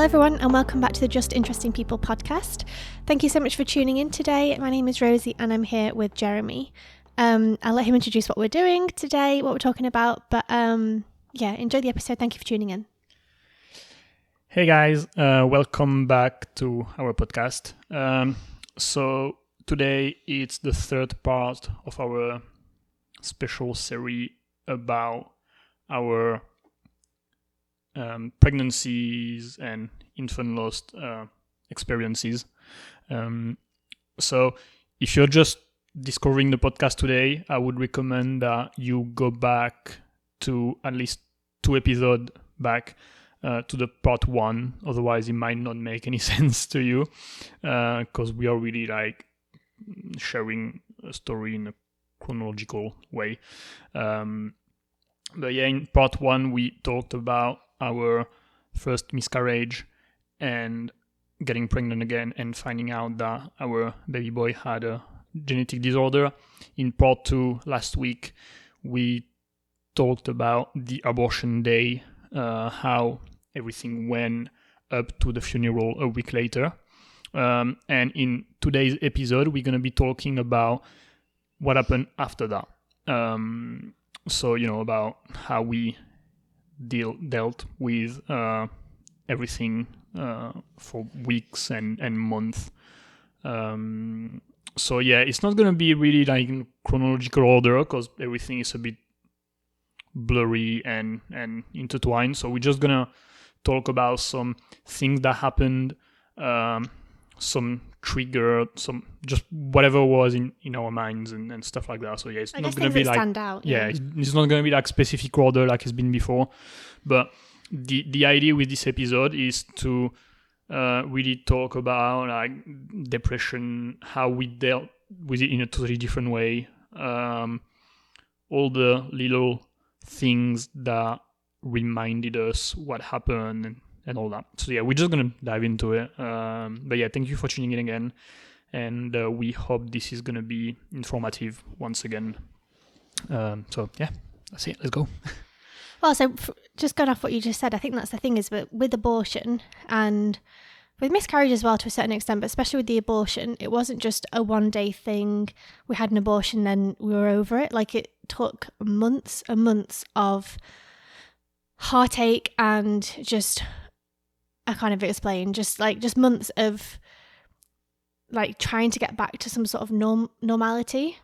Hello everyone and welcome back to the Just Interesting People podcast. Thank you so much for tuning in today. My name is Rosie and I'm here with Jeremy. I'll let him introduce what we're doing today, what we're talking about, but yeah, enjoy the episode. Thank you for tuning in. Hey guys, welcome back to our podcast. So today it's the third part of our special series about our pregnancies and infant loss experiences. So if you're just discovering the podcast today, I would recommend that you go back to at least two episodes back to the part one. Otherwise, it might not make any sense to you because we are really like sharing a story in a chronological way. But yeah, in part one, we talked about our first miscarriage and getting pregnant again and finding out that our baby boy had a genetic disorder. In part two, last week, we talked about the abortion day, how everything went up to the funeral a week later. And in today's episode, we're going to be talking about what happened after that. So, you know, about how we dealt with everything for weeks and months. So, yeah, it's not going to be really like in chronological order because everything is a bit blurry and intertwined. So we're just going to talk about some things that happened, some trigger, some just whatever was in our minds and stuff like that. So yeah, it's not going to be like stand out, yeah, it's not going to be like specific order like it's been before. But the idea with this episode is to really talk about like depression, how we dealt with it in a totally different way, all the little things that reminded us what happened and all that. So yeah, we're just gonna dive into it. But yeah, thank you for tuning in again, and we hope this is gonna be informative once again. So yeah, that's it. Let's go. Well, so just going off what you just said, I think that's the thing is with abortion and with miscarriage as well to a certain extent, but especially with the abortion, it wasn't just a one-day thing. We had an abortion, then we were over it. Like it took months and months of heartache and just, I can't even explain, just months of like trying to get back to some sort of normality.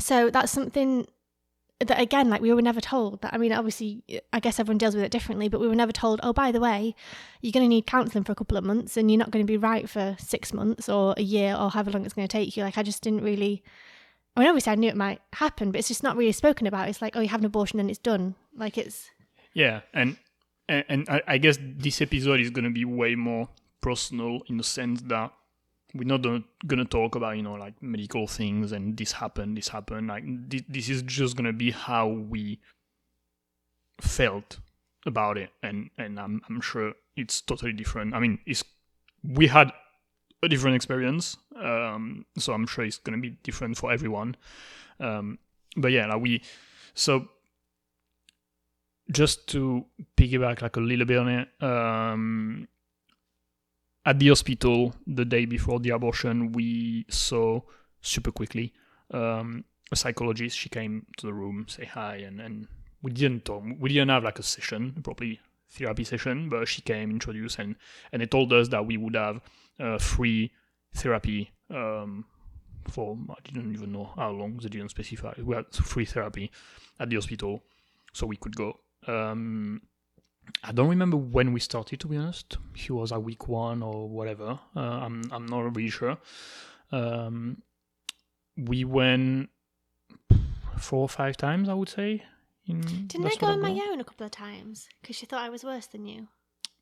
So that's something that, again, like we were never told that. I mean, obviously, I guess everyone deals with it differently, but we were never told, oh, by the way, you're going to need counselling for a couple of months and you're not going to be right for 6 months or a year or however long it's going to take you. Like, I just didn't really, I mean, obviously I knew it might happen, but it's just not really spoken about. It's like, oh, you have an abortion and it's done. Like it's... Yeah, and I guess this episode is going to be way more personal in the sense that we're not going to talk about, you know, like medical things and this happened. Like this is just going to be how we felt about it. And I'm sure it's totally different. I mean, we had a different experience. So I'm sure it's going to be different for everyone. But yeah, like so just to piggyback like a little bit on it, at the hospital the day before the abortion, we saw super quickly a psychologist. She came to the room, say hi, and we didn't talk. We didn't have like a session, probably therapy session, but she came, introduced, and they told us that we would have free therapy for, I didn't even know how long, they didn't specify. We had free therapy at the hospital, so we could go. I don't remember when we started, to be honest. It was at week one or whatever. I'm not really sure. We went 4 or 5 times, I would say. Didn't I go on my own a couple of times? Because she thought I was worse than you.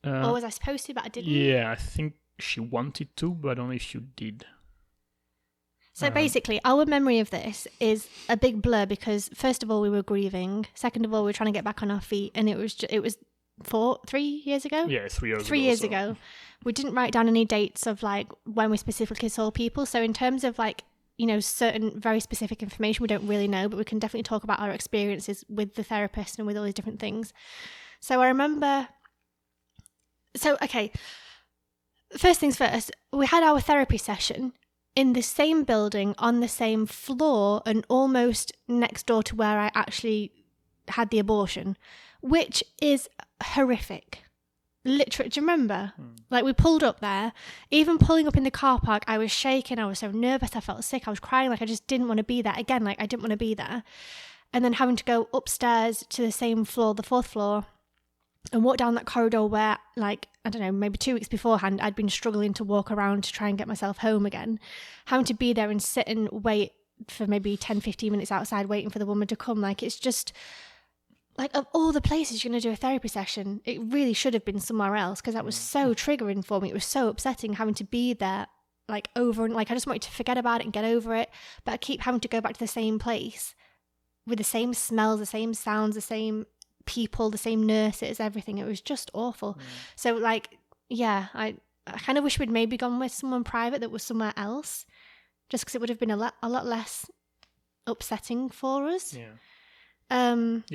Or was I supposed to, but I didn't? Yeah, I think she wanted to, but I don't know if you did. So basically, our memory of this is a big blur because, first of all, we were grieving. Second of all, we were trying to get back on our feet, and it was 3 years ago. Yeah, 3 years. 3 years so. Ago, we didn't write down any dates of like when we specifically saw people. So in terms of like, you know, certain very specific information, we don't really know, but we can definitely talk about our experiences with the therapist and with all these different things. So I remember So, okay, first things first, we had our therapy session in the same building, on the same floor, and almost next door to where I actually had the abortion, which is horrific. Literally, do you remember? Like, we pulled up there. Even pulling up in the car park, I was shaking. I was so nervous. I felt sick. I was crying. Like, I just didn't want to be there. Again, like, I didn't want to be there. And then having to go upstairs to the same floor, the fourth floor, and walk down that corridor where, like, I don't know, maybe 2 weeks beforehand, I'd been struggling to walk around to try and get myself home again. Having to be there and sit and wait for maybe 10, 15 minutes outside waiting for the woman to come. Like, it's just, like, of all the places you're going to do a therapy session, it really should have been somewhere else, because that was so triggering for me. It was so upsetting having to be there, like, over and, like, I just wanted to forget about it and get over it. But I keep having to go back to the same place with the same smells, the same sounds, the same people, the same nurses, everything. It was just awful. So, like, yeah, I kind of wish we'd maybe gone with someone private that was somewhere else, just because it would have been a lot less upsetting for us. Yeah.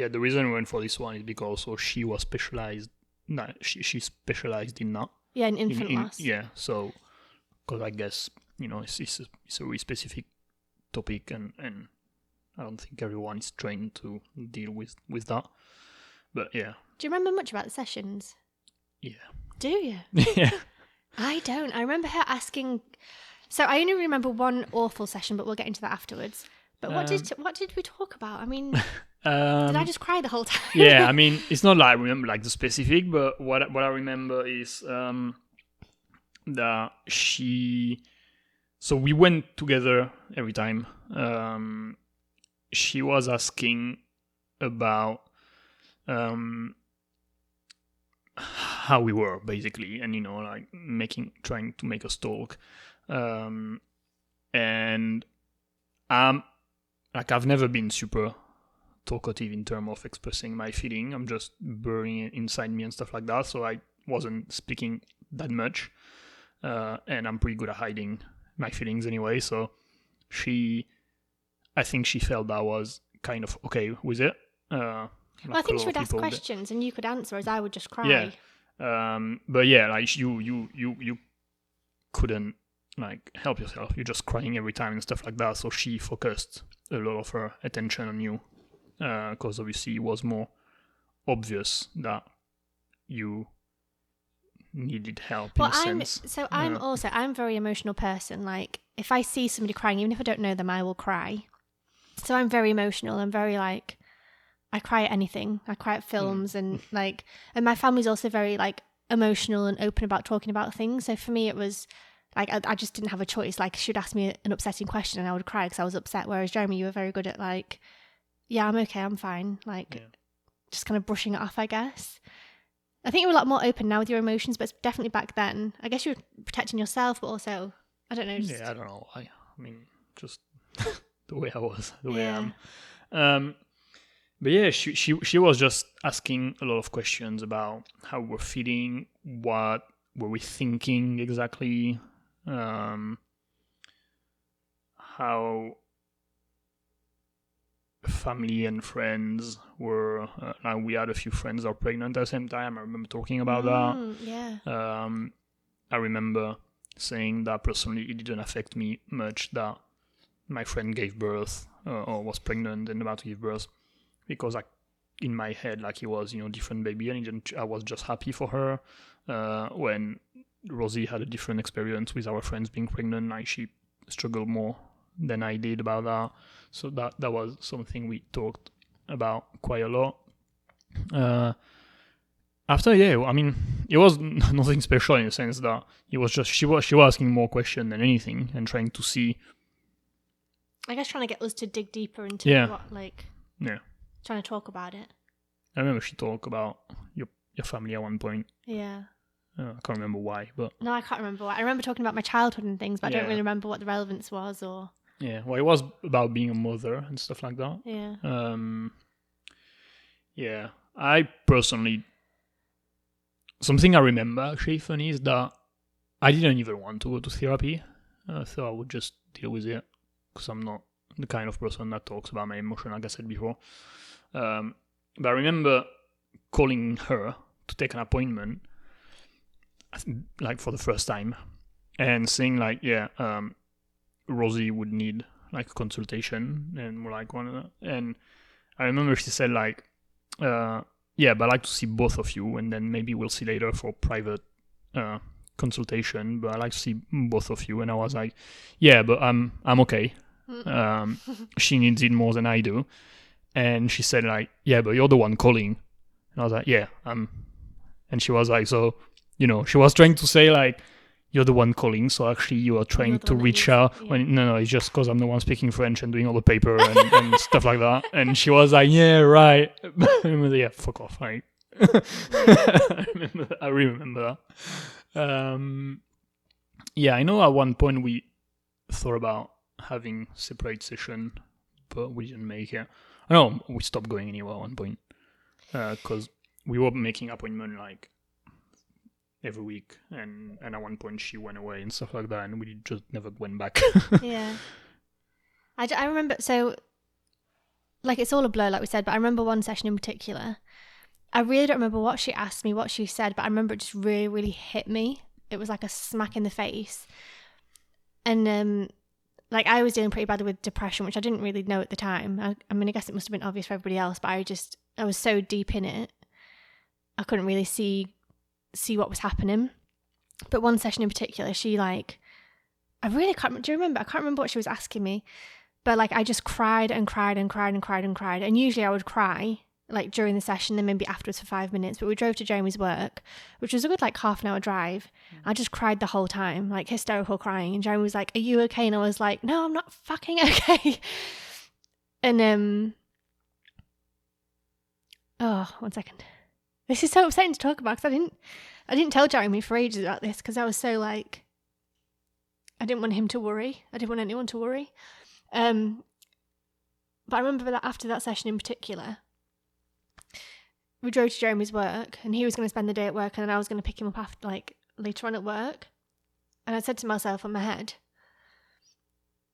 The reason we went for this one is because also she was specialized. No, she specialized in that. Yeah, in infant loss. Yeah, so because I guess, you know, it's a really specific topic, and I don't think everyone is trained to deal with that. But yeah. Do you remember much about the sessions? Yeah. Do you? Yeah. I don't. I remember her asking. So I only remember one awful session, but we'll get into that afterwards. But what did we talk about? I mean, did I just cry the whole time? Yeah, I mean, it's not like I remember like the specific, but what I remember is that she. So we went together every time. She was asking about how we were, basically, and, you know, like trying to make us talk, and I've never been super talkative in terms of expressing my feeling. I'm just burning it inside me and stuff like that, so I wasn't speaking that much, and I'm pretty good at hiding my feelings anyway, so I think she felt that I was kind of okay with it. Like, well, I think she would ask questions and you could answer, as I would just cry. Yeah. But yeah, like you couldn't like help yourself. You're just crying every time and stuff like that. So she focused a lot of her attention on you, because obviously it was more obvious that you needed help. Well, I'm a very emotional person. Like, if I see somebody crying, even if I don't know them, I will cry. So I'm very emotional. I'm very like. I cry at anything. I cry at films, and like, and my family's also very like emotional and open about talking about things. So for me, it was like I just didn't have a choice. Like, she'd ask me an upsetting question, and I would cry because I was upset. Whereas Jeremy, you were very good at like, yeah, I'm okay, I'm fine. Like, just kind of brushing it off, I guess. I think you're a lot more open now with your emotions, but definitely back then, I guess you were protecting yourself, but also I don't know. Just... Yeah, I don't know. I mean, just the way I am. But yeah, she was just asking a lot of questions about how we're feeling, what were we thinking exactly, how family and friends were. Now we had a few friends that were pregnant at the same time. I remember talking about that. Yeah. I remember saying that personally it didn't affect me much that my friend gave birth or was pregnant and about to give birth. Because like in my head, like, he was, you know, different baby, and I was just happy for her. When Rosie had a different experience with our friends being pregnant, like, she struggled more than I did about that. So that was something we talked about quite a lot. I mean, it was nothing special in the sense that it was just she was asking more questions than anything and trying to see. I guess trying to get us to dig deeper into what, like. Yeah. Trying to talk about it. I remember she talked about your family at one point. Yeah. I can't remember why, but... No, I can't remember why. I remember talking about my childhood and things, but I don't really remember what the relevance was or... Yeah, well, it was about being a mother and stuff like that. Yeah. Yeah, I personally... Something I remember, actually, funny, is that I didn't even want to go to therapy. So I would just deal with it, because I'm not the kind of person that talks about my emotion, like I said before. But I remember calling her to take an appointment, like for the first time, and seeing like Rosie would need like a consultation and like one of them. And I remember she said like but I'd like to see both of you, and then maybe we'll see later for private consultation, but I like to see both of you. And I was like, yeah, but I'm okay. She needs it more than I do. And she said like, yeah, but you're the one calling. And I was like, yeah, and she was like, so, you know, she was trying to say like, you're the one calling, so actually you are trying to reach her. Yeah. When no, it's just because I'm the one speaking French and doing all the paper and stuff like that. And she was like, yeah, right. Yeah, fuck off. I remember that. I know at one point we thought about having separate session, but we didn't make it. I know we stopped going anywhere at one point because we were making appointment like every week, and at one point she went away and stuff like that, and we just never went back. Yeah. I remember, so like it's all a blur like we said, but I remember one session in particular. I really don't remember what she asked me, what she said, but I remember it just really, really hit me. It was like a smack in the face. And like I was dealing pretty badly with depression, which I didn't really know at the time. I mean, I guess it must have been obvious for everybody else, but I was so deep in it, I couldn't really see what was happening. But one session in particular, she like, I can't remember what she was asking me, but like I just cried and cried and cried and cried and cried. And usually I would cry like during the session and maybe afterwards for 5 minutes, but we drove to Jamie's work, which was a good like half an hour drive. I just cried the whole time, like hysterical crying. And Jamie was like, are you okay? And I was like, no, I'm not fucking okay. And oh, one second. This is so upsetting to talk about because I didn't tell Jeremy for ages about this because I was so like, I didn't want him to worry. I didn't want anyone to worry. But I remember that after that session in particular, we drove to Jeremy's work and he was going to spend the day at work and then I was going to pick him up after, like later on at work. And I said to myself in my head,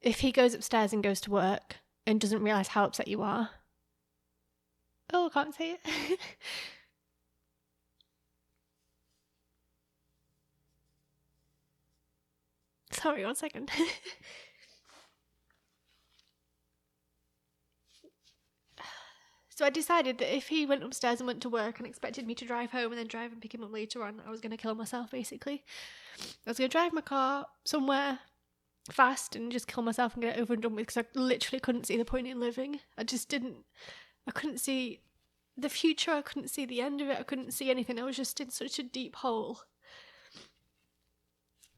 if he goes upstairs and goes to work and doesn't realise how upset you are, oh, I can't say it. Sorry, one second. So I decided that if he went upstairs and went to work and expected me to drive home and then drive and pick him up later on, I was going to kill myself, basically. I was going to drive my car somewhere fast and just kill myself and get it over and done with because I literally couldn't see the point in living. I couldn't see the future. I couldn't see the end of it. I couldn't see anything. I was just in such a deep hole.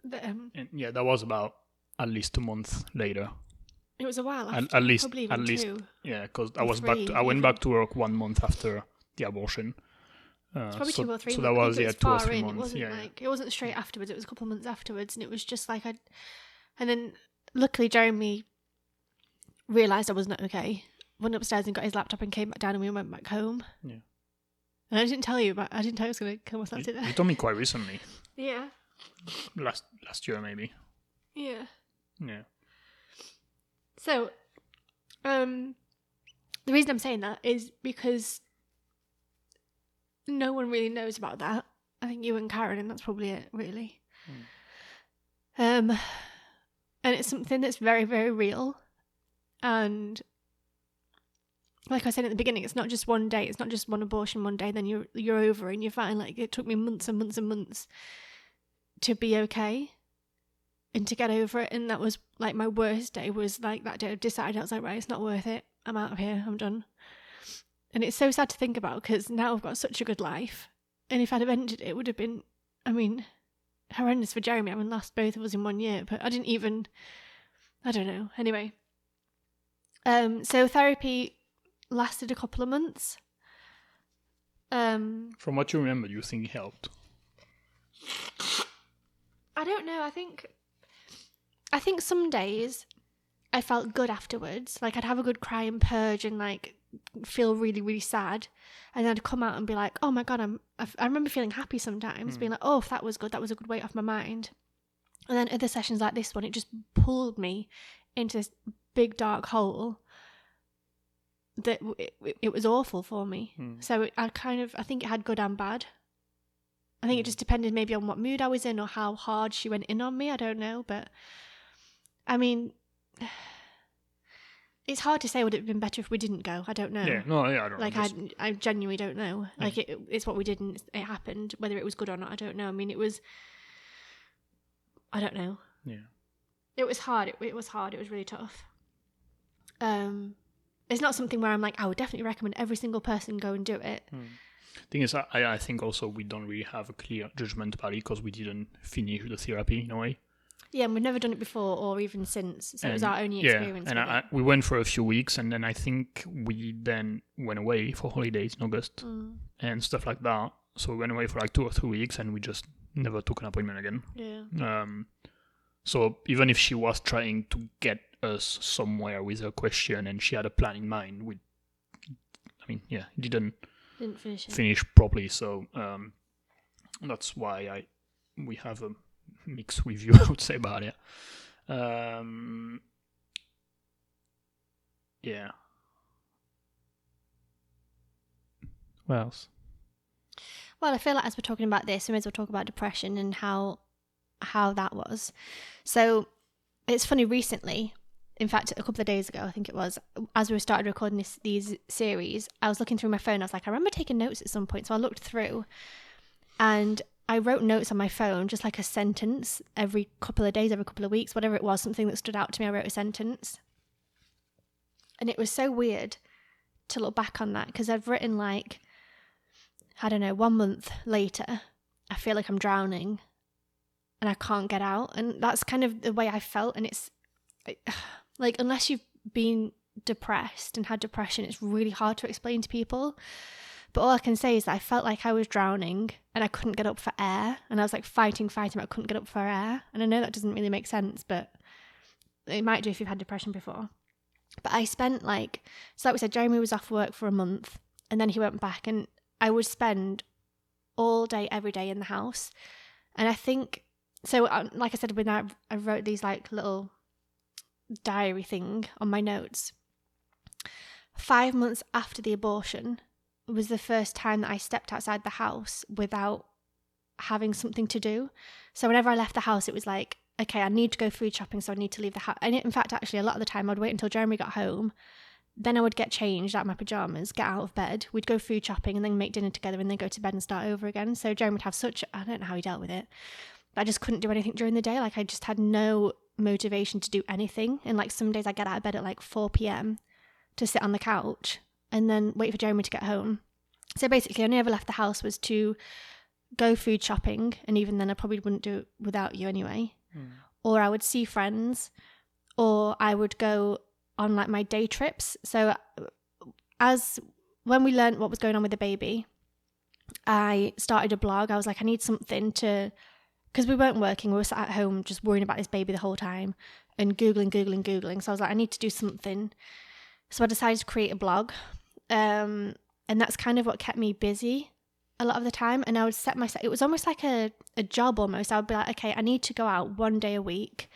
That was about at least a month later. It was a while after, at least 2. Yeah, because I went back to work 1 month after the abortion. It's probably 2 or 3 months. So that was 2 or 3 months. It wasn't it wasn't straight afterwards. It was a couple of months afterwards, and it was just like and then luckily Jeremy realised I was not okay. Went upstairs and got his laptop and came back down, and we went back home. Yeah. And I didn't tell you I was going to kill myself today. You told me quite recently. Yeah. Last year maybe. Yeah. So, the reason I'm saying that is because no one really knows about that. I think you and Karen, and that's probably it, really. Mm. And it's something that's very, very real. And like I said at the beginning, it's not just one day. It's not just one abortion one day. Then you're over and you're fine. Like it took me months and months and months to be okay and to get over it. And that was like my worst day, was like that day I decided I was like, right, it's not worth it, I'm out of here, I'm done. And it's so sad to think about because now I've got such a good life, and if I'd have ended it, would have been, I mean, horrendous for Jeremy. I mean, lost both of us in 1 year, but I don't know. Anyway, so therapy lasted a couple of months. From what you remember, do you think it helped? I don't know. I think some days I felt good afterwards. Like I'd have a good cry and purge and like feel really, really sad, and then I'd come out and be like, "Oh my god, I remember feeling happy sometimes, being like, "Oh, that was good. That was a good weight off my mind." And then other sessions like this one, it just pulled me into this big dark hole that it was awful for me. So I think it had good and bad. I think it just depended maybe on what mood I was in or how hard she went in on me. I don't know. But I mean, it's hard to say. Would it have been better if we didn't go? I don't know. Yeah, no, yeah, I don't know. Like, I genuinely don't know. Yeah. Like, it's what we did and it happened. Whether it was good or not, I don't know. I mean, it was, I don't know. Yeah. It was hard. It was hard. It was really tough. It's not something where I'm like, I would definitely recommend every single person go and do it. Mm. Thing is, I think also we don't really have a clear judgment about it because we didn't finish the therapy in a way. Yeah, and we've never done it before or even since, so it was our only experience. And we went for a few weeks, and then I think we then went away for holidays in August and stuff like that. So we went away for like 2 or 3 weeks, and we just never took an appointment again. Yeah. So even if she was trying to get us somewhere with her question and she had a plan in mind, didn't finish properly, so that's why we have a mixed review, I would say, about it. Yeah. What else? Well, I feel like as we're talking about this, we may as well talk about depression and how that was. So it's funny, recently, in fact, a couple of days ago, I think it was, as we started recording these series, I was looking through my phone. I was like, I remember taking notes at some point. So I looked through and I wrote notes on my phone, just like a sentence every couple of days, every couple of weeks, whatever it was, something that stood out to me. I wrote a sentence. And it was so weird to look back on that because I've written, like, I don't know, 1 month later, I feel like I'm drowning and I can't get out. And that's kind of the way I felt. And it's like, unless you've been depressed and had depression, it's really hard to explain to people. But all I can say is that I felt like I was drowning and I couldn't get up for air. And I was like fighting, but I couldn't get up for air. And I know that doesn't really make sense, but it might do if you've had depression before. But I spent like we said, Jeremy was off work for a month and then he went back, and I would spend all day, every day in the house. And I think, so like I said, when I wrote these like little diary thing on my notes, 5 months after the abortion was the first time that I stepped outside the house without having something to do. So whenever I left the house, it was like, okay, I need to go food shopping, so I need to leave the house. And in fact, actually, a lot of the time I'd wait until Jeremy got home, then I would get changed out of my pajamas, get out of bed, we'd go food shopping and then make dinner together and then go to bed and start over again. So Jeremy would have I don't know how he dealt with it, but I just couldn't do anything during the day. Like, I just had no motivation to do anything. And like, some days I get out of bed at like 4 p.m. to sit on the couch and then wait for Jeremy to get home. So basically, I only ever left the house was to go food shopping, and even then I probably wouldn't do it without you anyway. Mm. Or I would see friends, or I would go on like my day trips. So when we learned what was going on with the baby, I started a blog. I was like, I need something to, because we weren't working, we were sat at home just worrying about this baby the whole time and Googling. So I was like, I need to do something. So I decided to create a blog. And that's kind of what kept me busy a lot of the time. And I would set myself, it was almost like a job almost. I would be like, okay, I need to go out 1 day a week,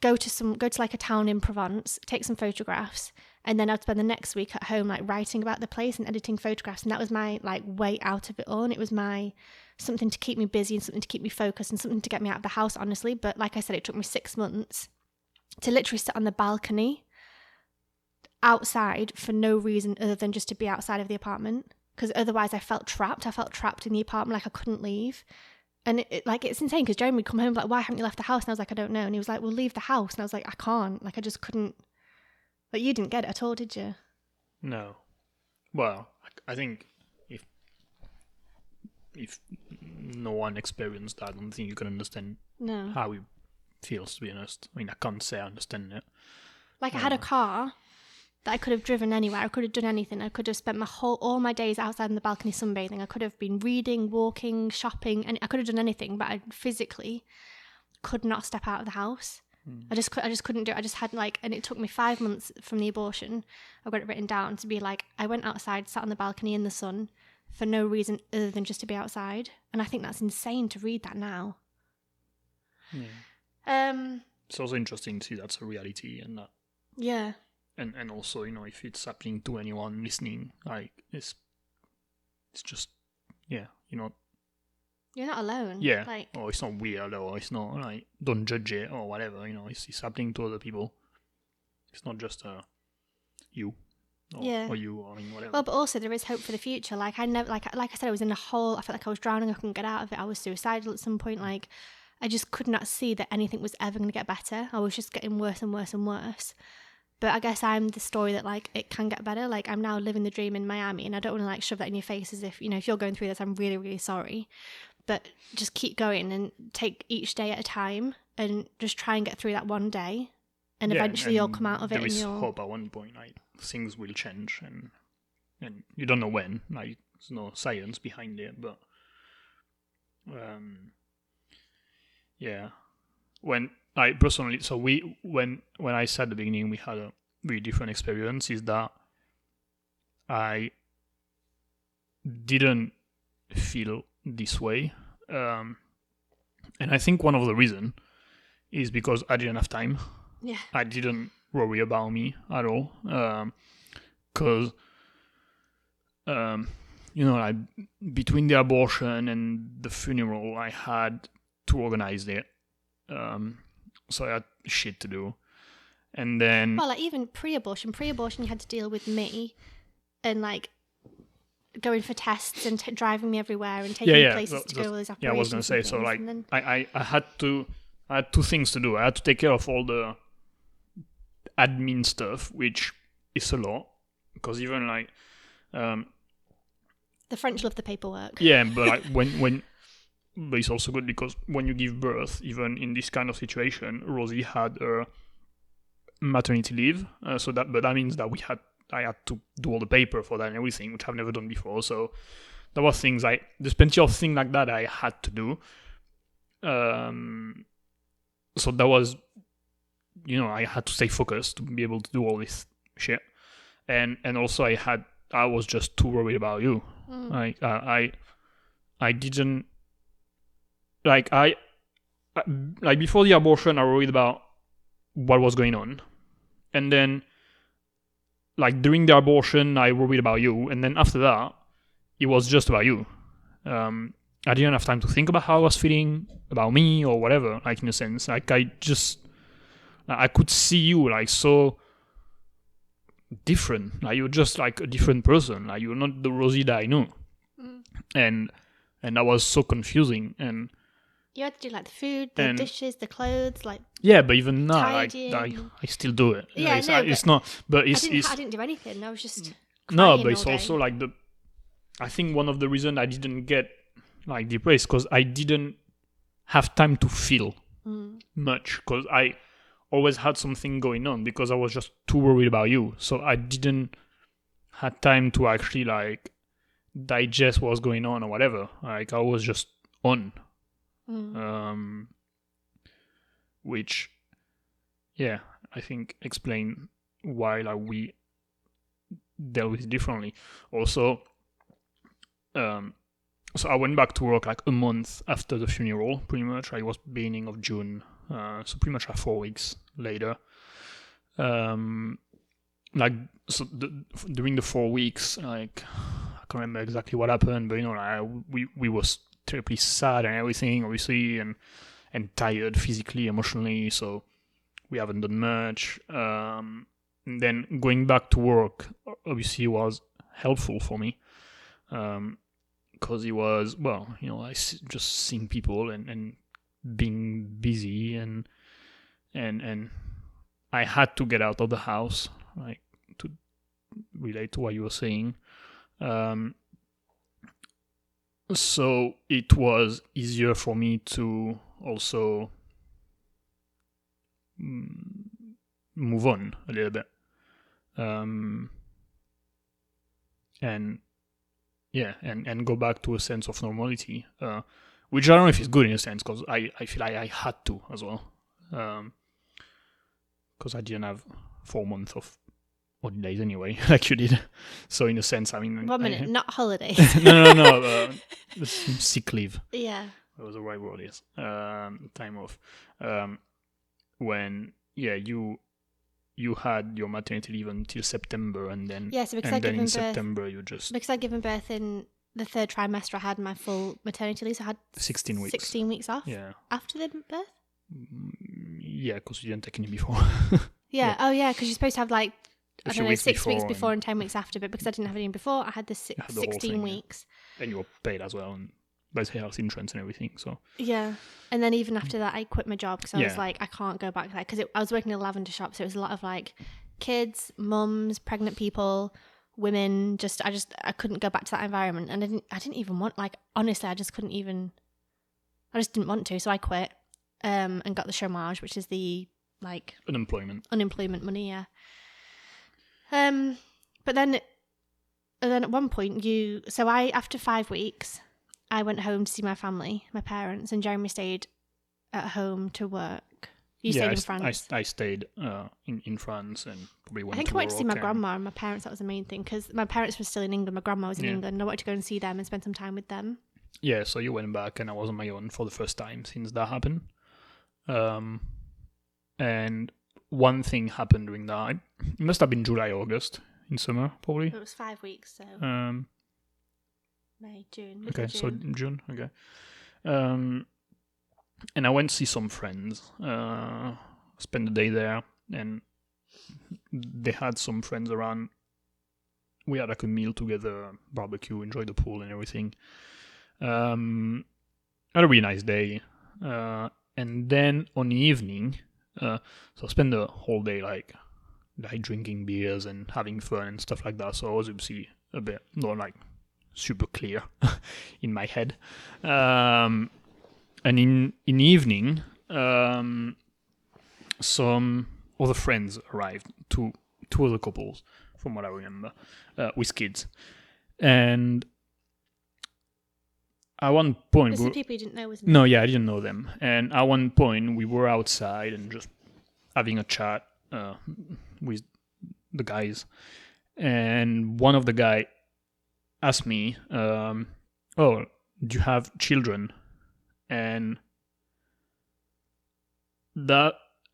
go to like a town in Provence, take some photographs. And then I'd spend the next week at home, like writing about the place and editing photographs. And that was my like way out of it all. And it was my something to keep me busy and something to keep me focused and something to get me out of the house, honestly. But like I said, it took me 6 months to literally sit on the balcony outside for no reason other than just to be outside of the apartment. Because otherwise I felt trapped. I felt trapped in the apartment, like I couldn't leave. And it's insane because Jeremy would come home like, why haven't you left the house? And I was like, I don't know. And he was like, well, leave the house. And I was like, I can't. Like, I just couldn't. But you didn't get it at all, did you? No. Well, I think if no one experienced that, I don't think you can understand how it feels, to be honest. I mean, I can't say I understand it. Like, I had a car that I could have driven anywhere. I could have done anything. I could have spent all my days outside on the balcony sunbathing. I could have been reading, walking, shopping, and I could have done anything, but I physically could not step out of the house. I just couldn't do it. I just had and it took me 5 months from the abortion, I've got it written down, to be like, I went outside, sat on the balcony in the sun for no reason other than just to be outside. And I think that's insane to read that now. Yeah. It's also interesting to see that's a reality and that. Yeah. And also, if it's happening to anyone listening, like, it's just, yeah, you're not You're not alone. Yeah. Like, oh, it's not weird, or it's not, like, don't judge it, or whatever, you know, it's happening to other people. It's not just you. Or, yeah. Or you, or I mean, whatever. Well, but also there is hope for the future. Like, I never, like I said, I was in a hole. I felt like I was drowning. I couldn't get out of it. I was suicidal at some point. Like, I just could not see that anything was ever going to get better. I was just getting worse and worse and worse. But I guess I'm the story that, like, it can get better. Like, I'm now living the dream in Miami, and I don't want to, like, shove that in your face as if, you know, if you're going through this, I'm really, really sorry. But just keep going and take each day at a time and just try and get through that one day. And eventually you'll come out of it. There is hope at one point, like, things will change and you don't know when, like, there's no science behind it, but, yeah. When, like, personally, so when I said at the beginning we had a really different experience, is that I didn't feel this way. And I think one of the reasons is because I didn't have time. Yeah. I didn't worry about me at all, because, you know, like, between the abortion and the funeral, I had to organize it, so I had shit to do, and then... Well, like, even pre-abortion you had to deal with me, and, like, going for tests and driving me everywhere and taking places to go, all these operations. Yeah, I was going to say, so, like, then... I had two things to do. I had to take care of all the admin stuff, which is a lot, because even, like... the French love the paperwork. Yeah, but, like, but it's also good because when you give birth, even in this kind of situation, Rosie had her maternity leave, but that means that I had to do all the paper for that and everything, which I've never done before, so there were things there's plenty of things like that I had to do. So that was, you know, I had to stay focused to be able to do all this shit, and also I was just too worried about you. Like, I didn't, like, I like, before the abortion I worried about what was going on, and then, like, during the abortion I worried about you, and then after that it was just about you. I didn't have time to think about how I was feeling about me or whatever, like, in a sense. Like, I could see you, like, so different. Like, you're just, like, a different person. Like, you're not the Rosie that I knew. And that was so confusing. And you had to do, like, the food, the dishes, the clothes, like... Yeah, but even now, I still do it. Yeah, like, I didn't do anything. I was just crying. No, but it's all also, day. Like, I think one of the reasons I didn't get, like, depressed, because I didn't have time to feel much, because I always had something going on, because I was just too worried about you, so I didn't have time to actually, like, digest what was going on or whatever. Like, I was just on, which, yeah, I think explain why, like, we dealt with it differently. Also, so I went back to work, like, a month after the funeral, pretty much. Like, it was beginning of June, so pretty much, like, 4 weeks later. Like, so during the 4 weeks, like, I can't remember exactly what happened, but, you know, like, we were terribly sad and everything, obviously, and tired physically, emotionally, so we haven't done much. And then going back to work, obviously, was helpful for me. Because it was, well, you know, just seeing people and being busy and I had to get out of the house, like, to relate to what you were saying. So it was easier for me to also move on a little bit. Yeah, and go back to a sense of normality, which I don't know if it's good in a sense, because I feel like I had to as well, because I didn't have 4 months of holidays anyway, like you did. So in a sense, I mean... 1 minute, not holidays. No, sick leave. Yeah. That was the right word, yes. Time off. You had your maternity leave until September, and then in September you just... Because I'd given birth in the third trimester, I had my full maternity leave. So I had 16 weeks. 16 weeks off? Yeah. After the birth? Yeah, because you didn't take any before. Yeah. Oh, yeah, because you're supposed to have like, I don't know, 6 weeks before and 10 weeks after. But because I didn't have any before, I had the 16 weeks. Yeah. And you were paid as well. And those health insurance and everything. So yeah. And then even after that, I quit my job because I was like, I can't go back there. Because I was working in a lavender shop. So it was a lot of like kids, mums, pregnant people, women, I couldn't go back to that environment. And I didn't even want, like, honestly, I just didn't want to. So I quit and got the chômage, which is the like unemployment money. Yeah. But then, and then at one point after 5 weeks, I went home to see my family, my parents, and Jeremy stayed at home to work. You stayed in France. I stayed in France and probably went to I went to see my grandma and my parents. That was the main thing because my parents were still in England. My grandma was in England. And I wanted to go and see them and spend some time with them. Yeah, so you went back and I was on my own for the first time since that happened. And one thing happened during that. It must have been July, August in summer, probably. It was 5 weeks, so... May, June. June. Okay. And I went to see some friends. Spent the day there, and they had some friends around. We had like a meal together, barbecue, enjoyed the pool and everything. Had a really nice day. And then on the evening, so I spent the whole day like drinking beers and having fun and stuff like that. So I was obviously a bit not like super clear in my head. And in the evening, some other friends arrived, two other couples, from what I remember, with kids. And at one point... It was the people you didn't know, wasn't it? No, yeah, I didn't know them. And at one point, we were outside and just having a chat with the guys. And one of the guys asked me, oh, do you have children? And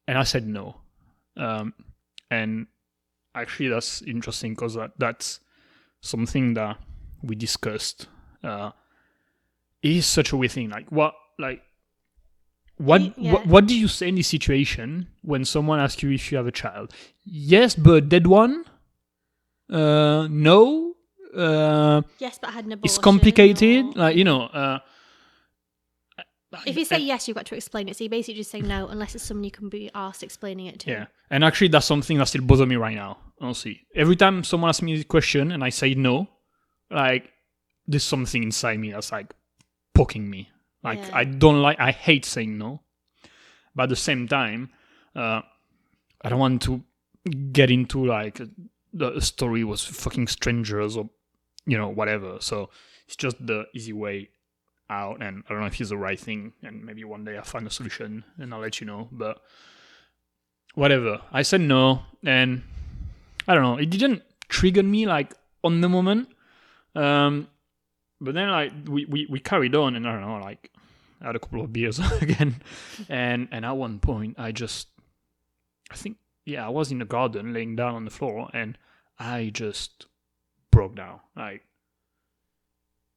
I said no. And actually that's interesting because that's something that we discussed. It is such a weird thing. What do you say in this situation when someone asks you if you have a child? Yes, but a dead one? No? Yes, but I had an abortion. It's complicated. If you say yes, you've got to explain it. So you basically just say no, unless it's someone you can be asked explaining it to. Yeah, and actually that's something that still bothers me right now, honestly. Every time someone asks me this question and I say no, like, there's something inside me that's, like, poking me. I hate saying no. But at the same time, I don't want to get into, like, the story was fucking strangers or, you know, whatever. So it's just the easy way out, and I don't know if it's the right thing, and maybe one day I'll find a solution and I'll let you know, but whatever. I said no, and I don't know, it didn't trigger me like on the moment, but then like we carried on, and I don't know, like I had a couple of beers again, and at one point I was in the garden laying down on the floor, and I just broke down, like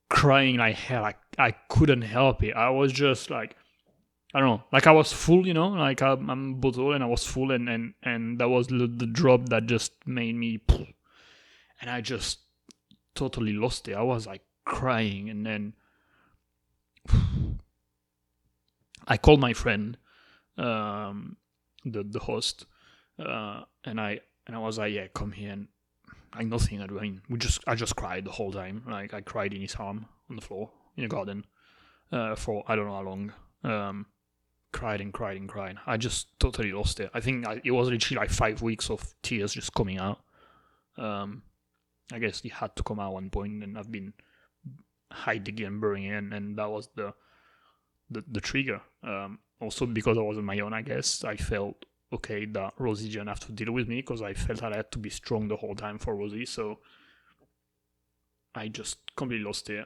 crying like hell. I couldn't help it. I was just like, I don't know, like I was full, you know, like I'm bottle and I was full, and that was the drop that just made me, and I just totally lost it. I was like crying, and then I called my friend, the host, and I was like, yeah, come here. And like nothing, I mean, I just cried the whole time. Like I cried in his arm on the floor in the garden for I don't know how long. Cried. I just totally lost it. I think it was literally like 5 weeks of tears just coming out. I guess it had to come out at one point, and I've been hiding and burying it, and that was the trigger. Also because I was on my own, I guess I felt okay that Rosie didn't have to deal with me, because I felt that I had to be strong the whole time for Rosie, so I just completely lost it.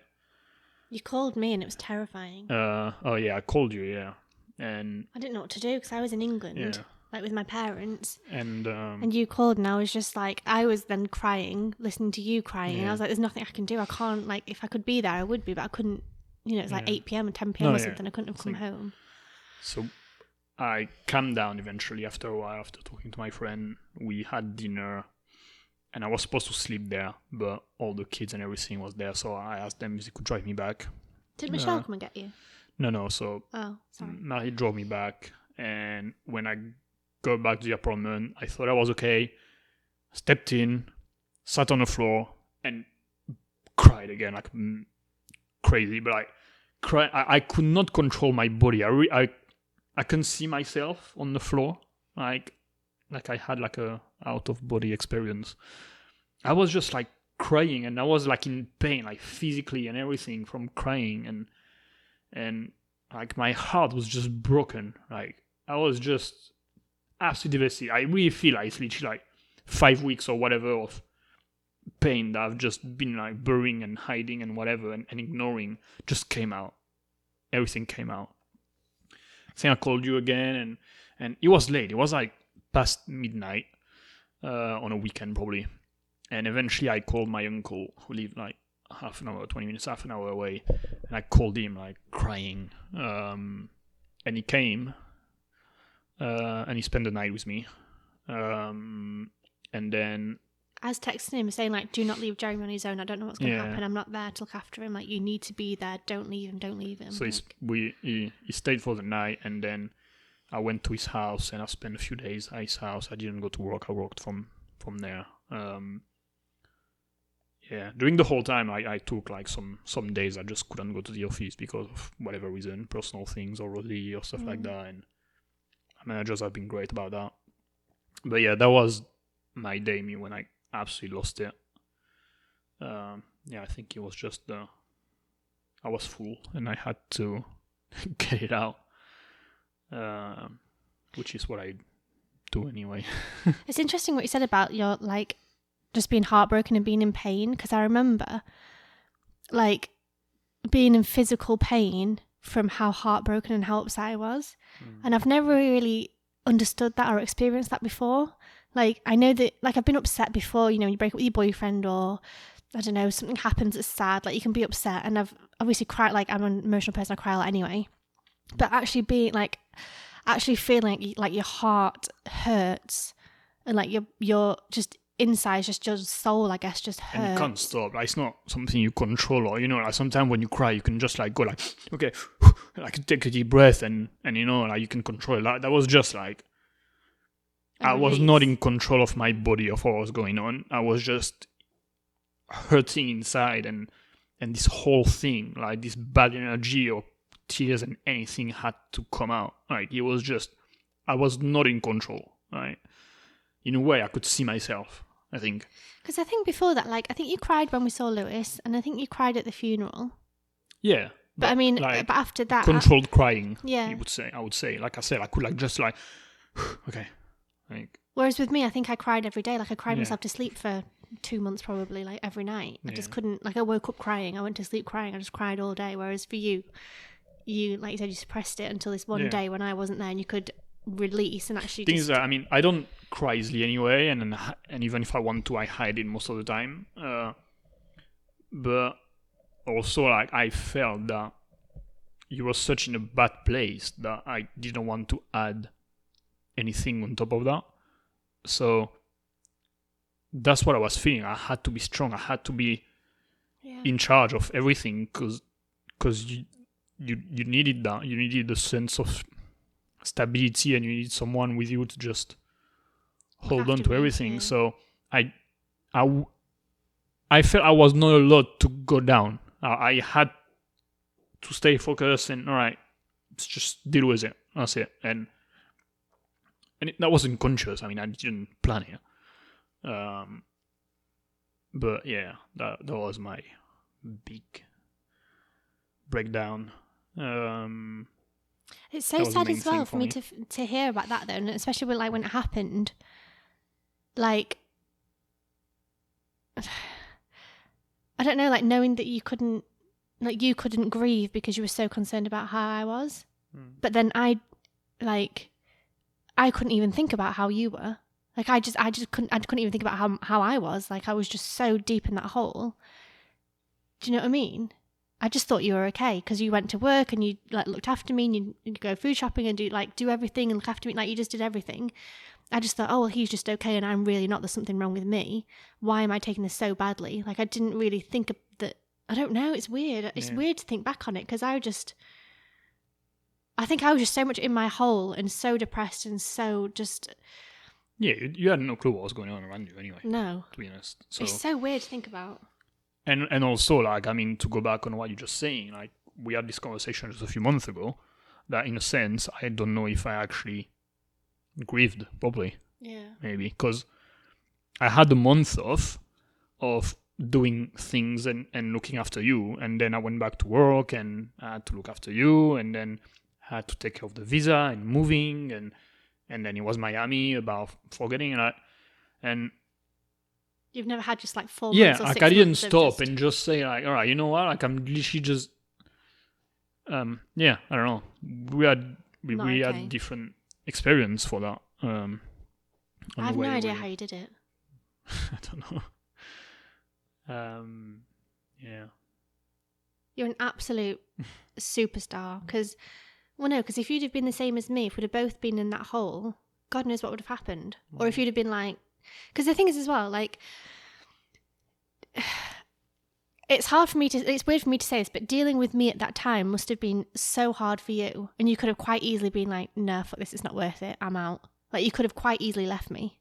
You called me and it was terrifying. I called you, yeah. And I didn't know what to do because I was in England. Yeah. like with my parents. And you called, and I was just like, I was then crying, listening to you crying. Yeah. And I was like, there's nothing I can do. I can't, like, if I could be there, I would be, but I couldn't, you know, it's like 8 p.m. or 10 p.m. or something. I couldn't have come home. So I calmed down eventually after a while, after talking to my friend. We had dinner, and I was supposed to sleep there, but all the kids and everything was there. So I asked them if they could drive me back. Did Michelle come and get you? No. So Mary drove me back. And when I got back to the apartment, I thought I was okay. Stepped in, sat on the floor, and cried again, like crazy. But I cried. I could not control my body. I couldn't see myself on the floor. Like I had like a out of body experience. I was just like crying, and I was like in pain, like physically and everything from crying, and like my heart was just broken. Like I was just absolutely devastated. I really feel like it's literally like 5 weeks or whatever of pain that I've just been like burying and hiding and whatever and ignoring just came out. Everything came out. I think I called you again, and it was late. It was like past midnight on a weekend probably. And eventually I called my uncle, who lived like half an hour away, and I called him like crying. And he came and he spent the night with me. And then I was texting him saying like, do not leave Jeremy on his own. I don't know what's going to happen. I'm not there to look after him. Like, you need to be there. Don't leave him. So he stayed for the night, and then I went to his house, and I spent a few days at his house. I didn't go to work. I worked from there. During the whole time, I took like some days I just couldn't go to the office because of whatever reason, personal things or really or stuff like that. And my managers have been great about that. But yeah, that was my day, me, when I absolutely lost it. I think it was just I was full, and I had to get it out, which is what I do anyway. It's interesting what you said about your like just being heartbroken and being in pain, because I remember like being in physical pain from how heartbroken and how upset I was, and I've never really understood that or experienced that before. Like, I know that, like, I've been upset before, you know, when you break up with your boyfriend or, I don't know, something happens that's sad, like, you can be upset. And I've obviously cried, like, I'm an emotional person, I cry a lot anyway. But actually being, like, actually feeling like your heart hurts and, like, your just inside, just your soul, I guess, just hurts. And you can't stop. Like, it's not something you control or, you know, like, sometimes when you cry, you can just, like, go, like, okay, like, take a deep breath and you know, like, you can control that. That was just, like, I was not in control of my body, of what was going on. I was just hurting inside, and this whole thing, like this bad energy or tears and anything had to come out. Like, it was just, I was not in control, right? In a way, I could see myself, I think. Because I think before that, like, I think you cried when we saw Lewis, and I think you cried at the funeral. Yeah. But I mean, like, but after that... Controlled crying, yeah. I would say. Like I said, I could, like, just, like, okay... Like, whereas with me, I think I cried every day. Like, I cried myself to sleep for 2 months probably, like every night. I just couldn't, like, I woke up crying, I went to sleep crying, I just cried all day. Whereas for you, like you said, you suppressed it until this one day when I wasn't there and you could release and actually things just... I mean, I don't cry easily anyway, and even if I want to, I hide it most of the time. But also, like, I felt that you were such in a bad place that I didn't want to add anything on top of that. So that's what I was feeling. I had to be strong. I had to be in charge of everything because you needed that. You needed a sense of stability, and you needed someone with you to just hold on to everything. So I felt I was not allowed to go down. I had to stay focused and, all right, let's just deal with it. That's it. And that wasn't conscious. I mean, I didn't plan it. But yeah, that was my big breakdown. It's so sad as well for me to hear about that, though, and especially with, like, when it happened. Like, I don't know, like, knowing that you couldn't grieve because you were so concerned about how I was, but then I like. I couldn't even think about how you were. Like, I couldn't even think about how I was. Like, I was just so deep in that hole. Do you know what I mean? I just thought you were okay because you went to work and you like looked after me and you'd go food shopping and do everything and look after me. Like, you just did everything. I just thought, oh, well, he's just okay and I'm really not. There's something wrong with me. Why am I taking this so badly? Like, I didn't really think of that. I don't know. It's weird. It's weird to think back on it because I think I was just so much in my hole and so depressed and so just... Yeah, you had no clue what was going on around you anyway. No. To be honest. So, it's so weird to think about. And also, like, I mean, to go back on what you're just saying, like, we had this conversation just a few months ago that, in a sense, I don't know if I actually grieved properly. Yeah. Maybe. Because I had a month off of doing things and looking after you. And then I went back to work and I had to look after you. And then I had to take care of the visa and moving. And then it was Miami about forgetting. And you've never had just like 4 months or 6 months. Yeah, like I didn't stop and just say like, all right, you know what? Like I'm literally just, I don't know. We had different experience for that. I have no idea how you did it. I don't know. You're an absolute superstar because... Well, no, because if you'd have been the same as me, if we'd have both been in that hole, God knows what would have happened. Or if you'd have been like... Because the thing is as well, like... It's hard for me to... It's weird for me to say this, but dealing with me at that time must have been so hard for you. And you could have quite easily been like, no, fuck this, it's not worth it, I'm out. Like, you could have quite easily left me.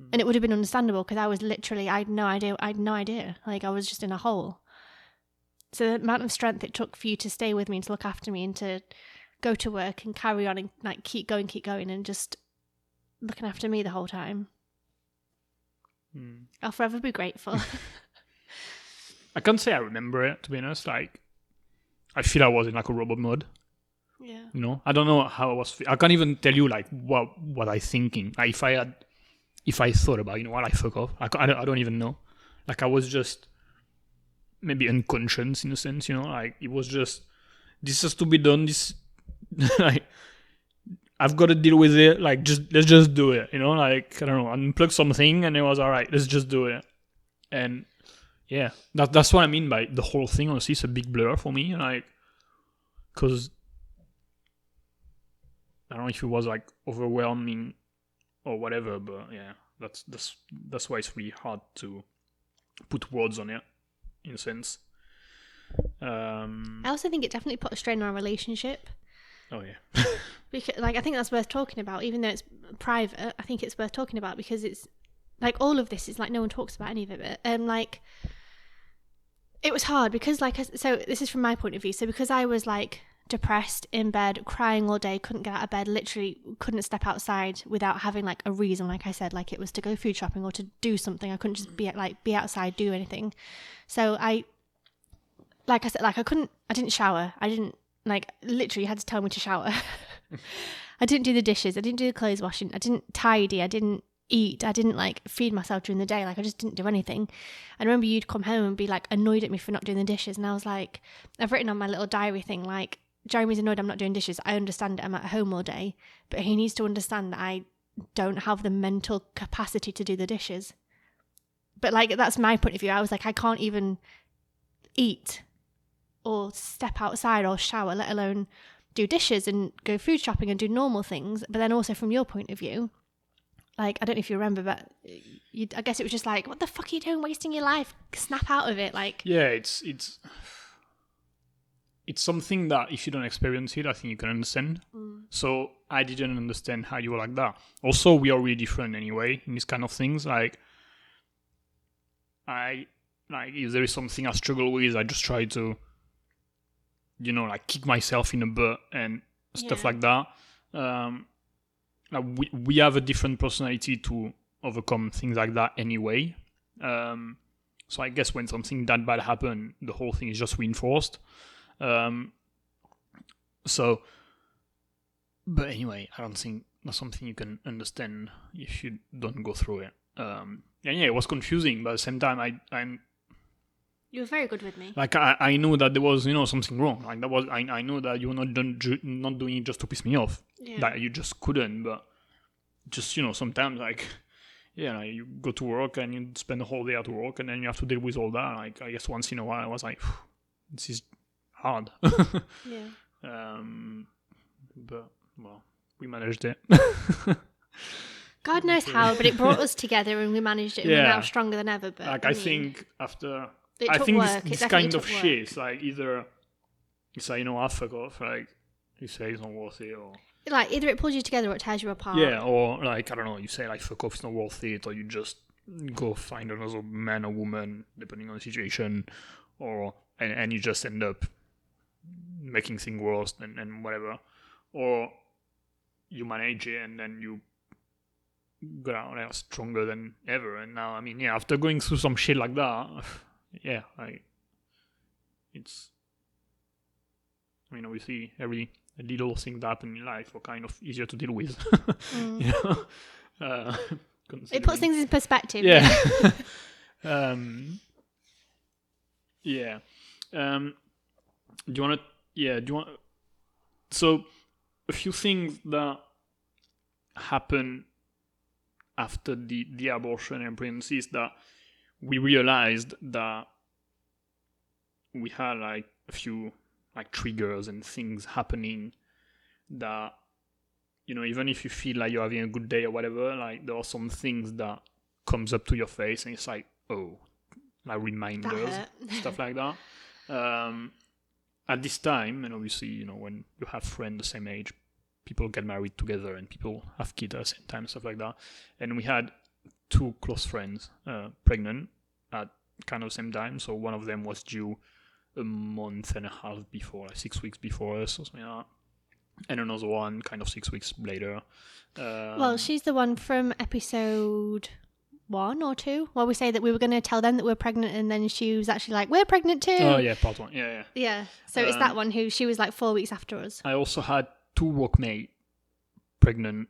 Mm. And it would have been understandable because I was literally... I had no idea. Like, I was just in a hole. So the amount of strength it took for you to stay with me and to look after me and to... go to work and carry on and like keep going and just looking after me the whole time. I'll forever be grateful. I can't say I remember it, to be honest. Like, I feel I was in like a robot mode. Yeah. You know, I don't know how I was. I can't even tell you like what I thinking. Like if I thought about, you know what, I fuck off. I don't even know. Like I was just maybe unconscious in a sense, you know. Like it was just, this has to be done. This. Like, I've got to deal with it. Like, let's just do it. You know, like, I don't know, unplug something, and it was all right. Let's just do it. And yeah, that's what I mean by the whole thing. Honestly, it's a big blur for me. Like, because I don't know if it was like overwhelming or whatever, but yeah, that's why it's really hard to put words on it, in a sense. I also think it definitely put a strain on our relationship. Oh yeah. Because, like, I think that's worth talking about, even though it's private. I think it's worth talking about because it's like all of this is like no one talks about any of it. But like it was hard because like so this is from my point of view. So because I was like depressed in bed, crying all day, couldn't get out of bed, literally couldn't step outside without having like a reason. Like I said, like it was to go food shopping or to do something. I couldn't just be outside, do anything. So I didn't shower. I didn't, like, literally had to tell me to shower. I didn't do the dishes. I didn't do the clothes washing. I didn't tidy. I didn't eat. I didn't, like, feed myself during the day. Like, I just didn't do anything. I remember you'd come home and be, like, annoyed at me for not doing the dishes. And I was like, I've written on my little diary thing, like, Jeremy's annoyed I'm not doing dishes. I understand that I'm at home all day. But he needs to understand that I don't have the mental capacity to do the dishes. But, like, that's my point of view. I was like, I can't even eat or step outside or shower, let alone do dishes and go food shopping and do normal things. But then also from your point of view, like, I don't know if you remember, but I guess it was just like, what the fuck are you doing wasting your life? Snap out of it. Like, yeah, it's something that if you don't experience it, I think you can understand. So I didn't understand how you were like that. Also, we are really different anyway in these kind of things. Like, if there is something I struggle with, I just try to, you know, like kick myself in the butt and stuff like that. Like we have a different personality to overcome things like that anyway. So I guess when something that bad happens, the whole thing is just reinforced. But anyway, I don't think that's something you can understand if you don't go through it. And yeah, it was confusing, but at the same time, I'm... You were very good with me. Like, I knew that there was, you know, something wrong. Like, that was... I knew that you were not doing it just to piss me off. Yeah. That you just couldn't, but just, you know, sometimes, like, yeah, you go to work and you spend the whole day at work and then you have to deal with all that. Like, I guess once in a while I was like, this is hard. Yeah. But, well, we managed it. God knows how, but it brought us together and we managed it. Yeah. We're now stronger than ever. But like, I think after... I think this kind of shit is like, either you say, you know, I fuck off, like, you say it's not worth it, or... Like, either it pulls you together or it tears you apart. Yeah, or, like, I don't know, you say, like, fuck off, it's not worth it, or you just go find another man or woman, depending on the situation, or... and you just end up making things worse and whatever. Or you manage it and then you go out there stronger than ever. And now, I mean, yeah, after going through some shit like that... Yeah, I mean, obviously, every little thing that happens in life are kind of easier to deal with. You know? It puts things in perspective. Yeah. Yeah. Do you want? So, a few things that happen after the abortion and pregnancy is that we realized that we had, like, a few, like, triggers and things happening that, you know, even if you feel like you're having a good day or whatever, like, there are some things that comes up to your face and it's like, oh, like reminders, stuff like that. At this time, and obviously, you know, when you have friends the same age, people get married together and people have kids at the same time, stuff like that. And we had two close friends pregnant at kind of the same time. So one of them was due a month and a half before, like 6 weeks before us or something like that. And another one kind of 6 weeks later. Well, she's the one from episode 1 or 2 where we say that we were going to tell them that we're pregnant and then she was actually like, we're pregnant too. Oh yeah, part 1. Yeah, yeah. Yeah. So it's that one who she was like 4 weeks after us. I also had two workmates pregnant,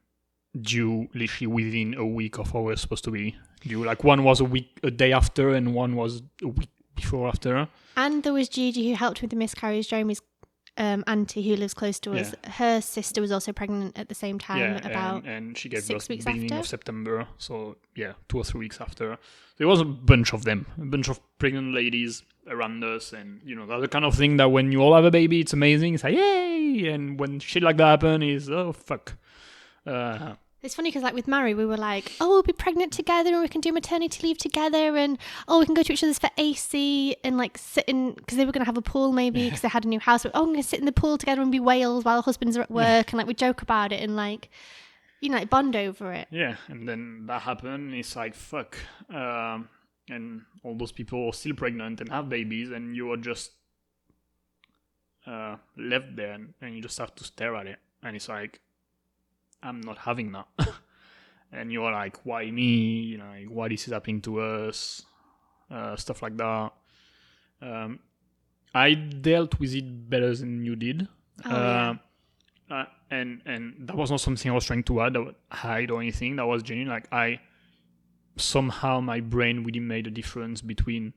due literally within a week of how we're supposed to be due. Like, one was a day after and one was a week before after. And there was Gigi, who helped with the miscarriage, Jeremy's auntie, who lives close to us. Yeah. Her sister was also pregnant at the same time, and she gave birth beginning after? Of September. So yeah, 2 or 3 weeks after. There was a bunch of them, a bunch of pregnant ladies around us, and, you know, that's the kind of thing that when you all have a baby, it's amazing, it's like, yay! And when shit like that happens, it's, oh, fuck. It's funny because, like, with Mary, we were like, oh, we'll be pregnant together and we can do maternity leave together and, oh, we can go to each other's for AC and, like, sit in... Because they were going to have a pool, maybe, because they had a new house. But, oh, I'm going to sit in the pool together and be whales while our husbands are at work. And, like, we joke about it and, like, you know, like, bond over it. Yeah, and then that happened. It's like, fuck. And all those people are still pregnant and have babies and you are just left there and you just have to stare at it. And it's like... I'm not having that. And you're like, why me? You know, like, why this is happening to us? Stuff like that. I dealt with it better than you did. And that was not something I was trying to hide or anything. That was genuine. Like, somehow my brain really made a difference between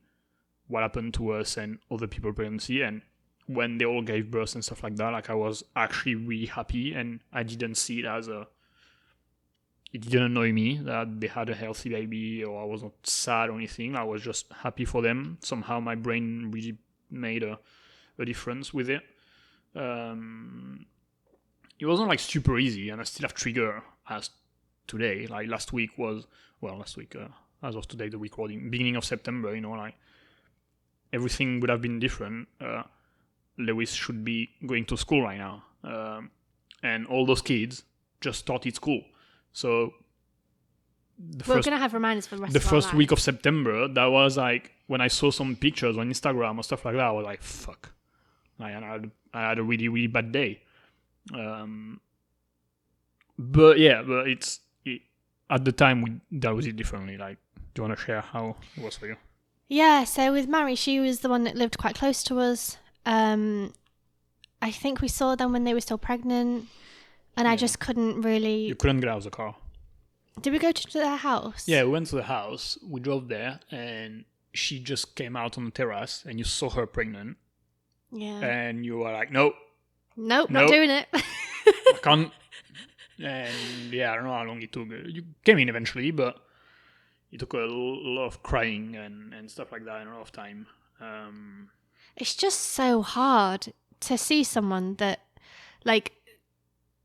what happened to us and other people's pregnancy. And when they all gave birth and stuff like that, like, I was actually really happy and I didn't see it as it didn't annoy me that they had a healthy baby or I was not sad or anything. I was just happy for them. Somehow my brain really made a difference with it. It wasn't, like, super easy, and I still have trigger as today. Like, last week, as of today, the recording, beginning of September, you know, like, everything would have been different. Lewis should be going to school right now. And all those kids just started school. So we're going to have reminders for the rest of our life. The first week of September, that was like, when I saw some pictures on Instagram or stuff like that, I was like, fuck. Like, and I had a really, really bad day. But it's at the time, we dealt with it differently. Like, do you want to share how it was for you? Yeah, so with Mary, she was the one that lived quite close to us. I think we saw them when they were still pregnant, and I just couldn't really... You couldn't get out of the car. Did we go to their house? Yeah, we went to the house, we drove there, and she just came out on the terrace, and you saw her pregnant. Yeah. And you were like, nope. Not doing it. I can't And yeah, I don't know how long it took. You came in eventually, but it took a lot of crying and stuff like that, and a lot of time. It's just so hard to see someone that, like,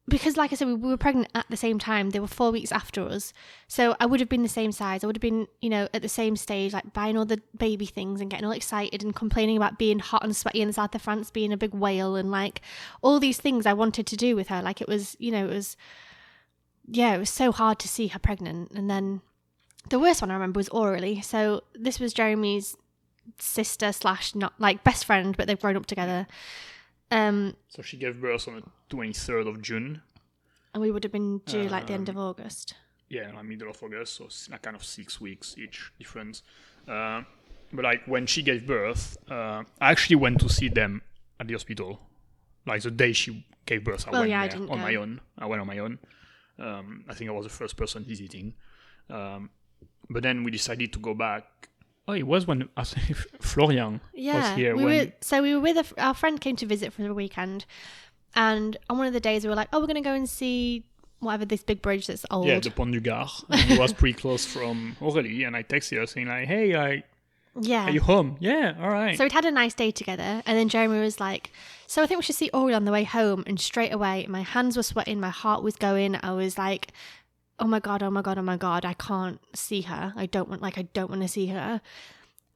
because like I said, we were pregnant at the same time. They were 4 weeks after us. So I would have been the same size. I would have been, you know, at the same stage, like buying all the baby things and getting all excited and complaining about being hot and sweaty in the south of France, being a big whale, and like all these things I wanted to do with her. Like it was, you know, it was so hard to see her pregnant. And then the worst one I remember was Aurélie. So this was Jeremy's sister / not like best friend, but they've grown up together. So she gave birth on the 23rd of June. And we would have been due like the end of August. Yeah, like middle of August, so like kind of 6 weeks each difference. But like when she gave birth, I actually went to see them at the hospital. Like the day she gave birth, I went on my own. I think I was the first person visiting. But then we decided to go back. Oh, it was when Florian was here. We were with our friend came to visit for the weekend, and on one of the days we were like, oh, we're going to go and see whatever this big bridge that's old. Yeah, the Pont du Gard. And it was pretty close from Aurélie, and I texted her saying like, hey, are you home? Yeah, all right. So we'd had a nice day together, and then Jeremy was like, so I think we should see Aurélie on the way home, and straight away my hands were sweating, my heart was going, I was like, oh my god, I can't see her. I don't want to see her.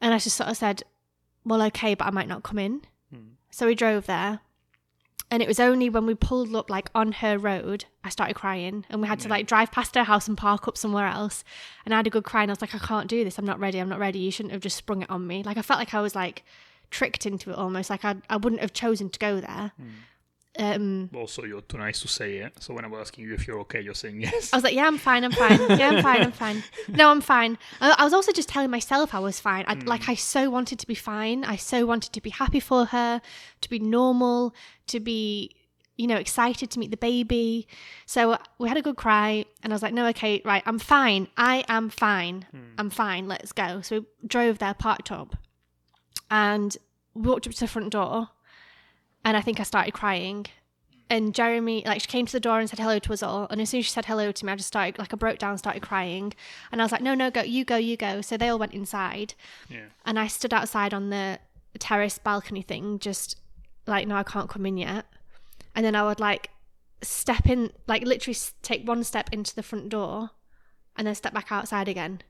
And I just sort of said, well, okay, but I might not come in. So we drove there. And it was only when we pulled up, like, on her road, I started crying. And we had to, like, drive past her house and park up somewhere else. And I had a good cry, and I was like, I can't do this. I'm not ready. You shouldn't have just sprung it on me. Like, I felt like I was, like, tricked into it almost. Like, I wouldn't have chosen to go there. Also, you're too nice to say it. So when I was asking you if you're okay, you're saying yes. I was like, yeah, I'm fine. Yeah, I'm fine. No, I'm fine. I was also just telling myself I was fine. I so wanted to be fine. I so wanted to be happy for her, to be normal, to be, you know, excited to meet the baby. So we had a good cry, and I was like, no, okay, right, I'm fine. I am fine. I'm fine. Let's go. So we drove there, parked up, and walked up to the front door. And I think I started crying. And Jeremy, like, she came to the door and said hello to us all. And as soon as she said hello to me, I just started, like, I broke down, started crying. And I was like, no, go. So they all went inside. Yeah. And I stood outside on the terrace balcony thing, just like, no, I can't come in yet. And then I would, like, step in, like, literally take one step into the front door and then step back outside again.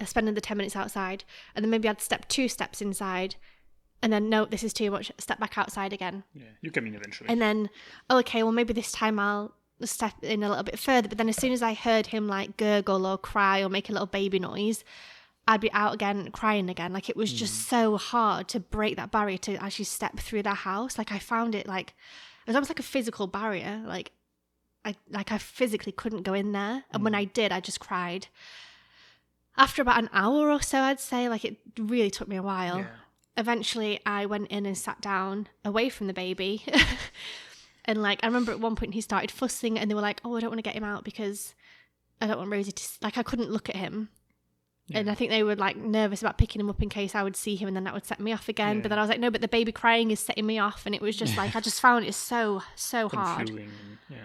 I spent another 10 minutes outside. And then maybe I'd step two steps inside. And then, no, this is too much. Step back outside again. Yeah, you come in eventually. And then, oh, okay, well, maybe this time I'll step in a little bit further. But then as soon as I heard him, like, gurgle or cry or make a little baby noise, I'd be out again, crying again. Like, it was just so hard to break that barrier to actually step through their house. Like, I found it, like, it was almost like a physical barrier. Like, I physically couldn't go in there. And when I did, I just cried. After about an hour or so, I'd say, like, it really took me a while. Yeah. Eventually I went in and sat down away from the baby and, like, I remember at one point he started fussing, and they were like, oh, I don't want to get him out because I don't want Rosie to, like, I couldn't look at him. Yeah. And I think they were, like, nervous about picking him up in case I would see him, and then that would set me off again. Yeah. But then I was like, no, but the baby crying is setting me off. And it was just like, I just found it so confusing. Hard. Yeah.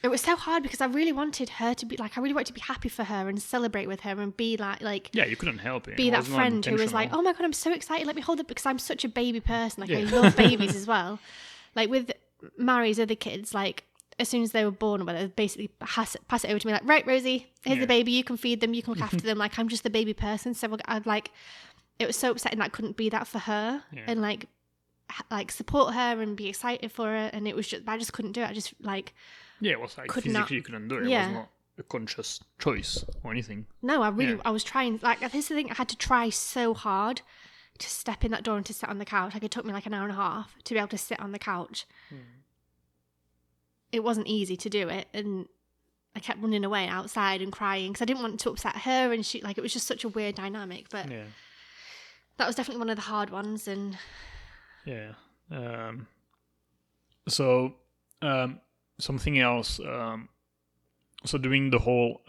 It was so hard because I really wanted her to be, like, I really wanted to be happy for her and celebrate with her and be like yeah, you couldn't help it. Be that friend who was like, oh my God, I'm so excited. Let me hold it because I'm such a baby person. Like, yeah. I love babies as well. Like, with Mary's other kids, like, as soon as they were born, well, they would basically pass it over to me, like, right, Rosie, here's the baby. You can feed them. You can look after them. Like, I'm just the baby person. So I'd, like, it was so upsetting that I couldn't be that for her and, like, support her and be excited for her. And it was just, I just couldn't do it. I just, like... Yeah, it was like you couldn't do it. Yeah. It was not a conscious choice or anything. No, I really, I was trying. Like, this is the thing, I had to try so hard to step in that door and to sit on the couch. Like, it took me like an hour and a half to be able to sit on the couch. It wasn't easy to do it. And I kept running away outside and crying because I didn't want to upset her. And she, like, it was just such a weird dynamic. But that was definitely one of the hard ones. And yeah. Something else, so during the whole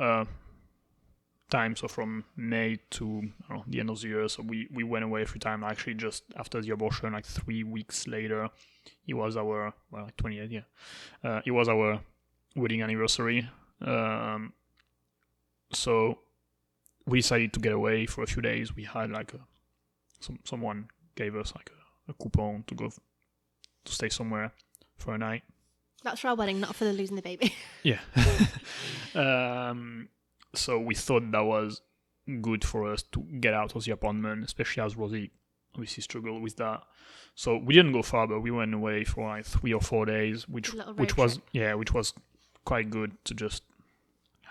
time, so from May to the end of the year, so we went away every time. Actually, just after the abortion, like 3 weeks later, it was our 28th year. It was our wedding anniversary. So we decided to get away for a few days. We had like a, someone gave us like a coupon to go to stay somewhere for a night. That's for our wedding, not for the losing the baby. Yeah. So we thought that was good for us to get out of the apartment, especially as Rosie obviously struggled with that. So we didn't go far, but we went away for like 3 or 4 days, which was quite good to just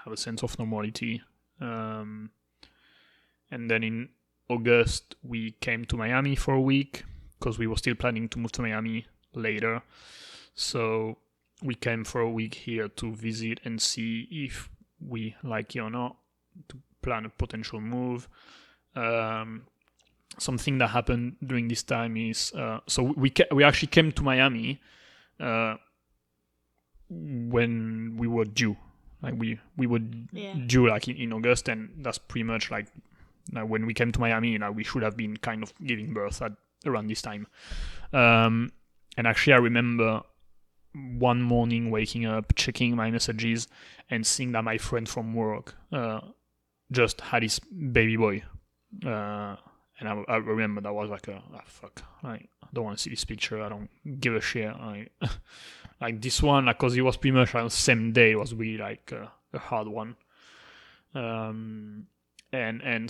have a sense of normality. And then in August, we came to Miami for a week because we were still planning to move to Miami later. So we came for a week here to visit and see if we like it or not, to plan a potential move. Something that happened during this time is, we actually came to Miami when we were due. Like we were due like in August, and that's pretty much like when we came to Miami, we should have been kind of giving birth at around this time. And actually I remember one morning waking up, checking my messages and seeing that my friend from work just had his baby boy. And I remember that was like, fuck, I don't want to see this picture. I don't give a shit. Like this one, because it was pretty much on the same day. It was really like a hard one. And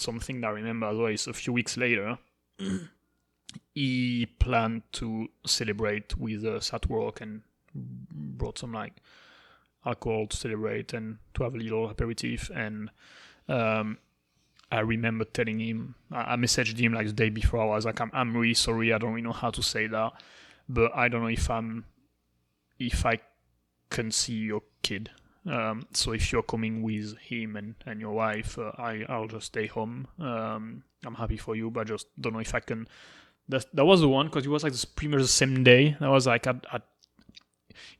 something that I remember as well is a few weeks later, he planned to celebrate with us at work and brought some like alcohol to celebrate and to have a little aperitif. And I remember telling him, I messaged him like the day before. I was like, I'm really sorry. I don't really know how to say that, but I don't know if I can see your kid. So if you're coming with him and your wife, I'll just stay home. I'm happy for you, but I just don't know if I can. That was the one, because it was like pretty much the same day. I was like,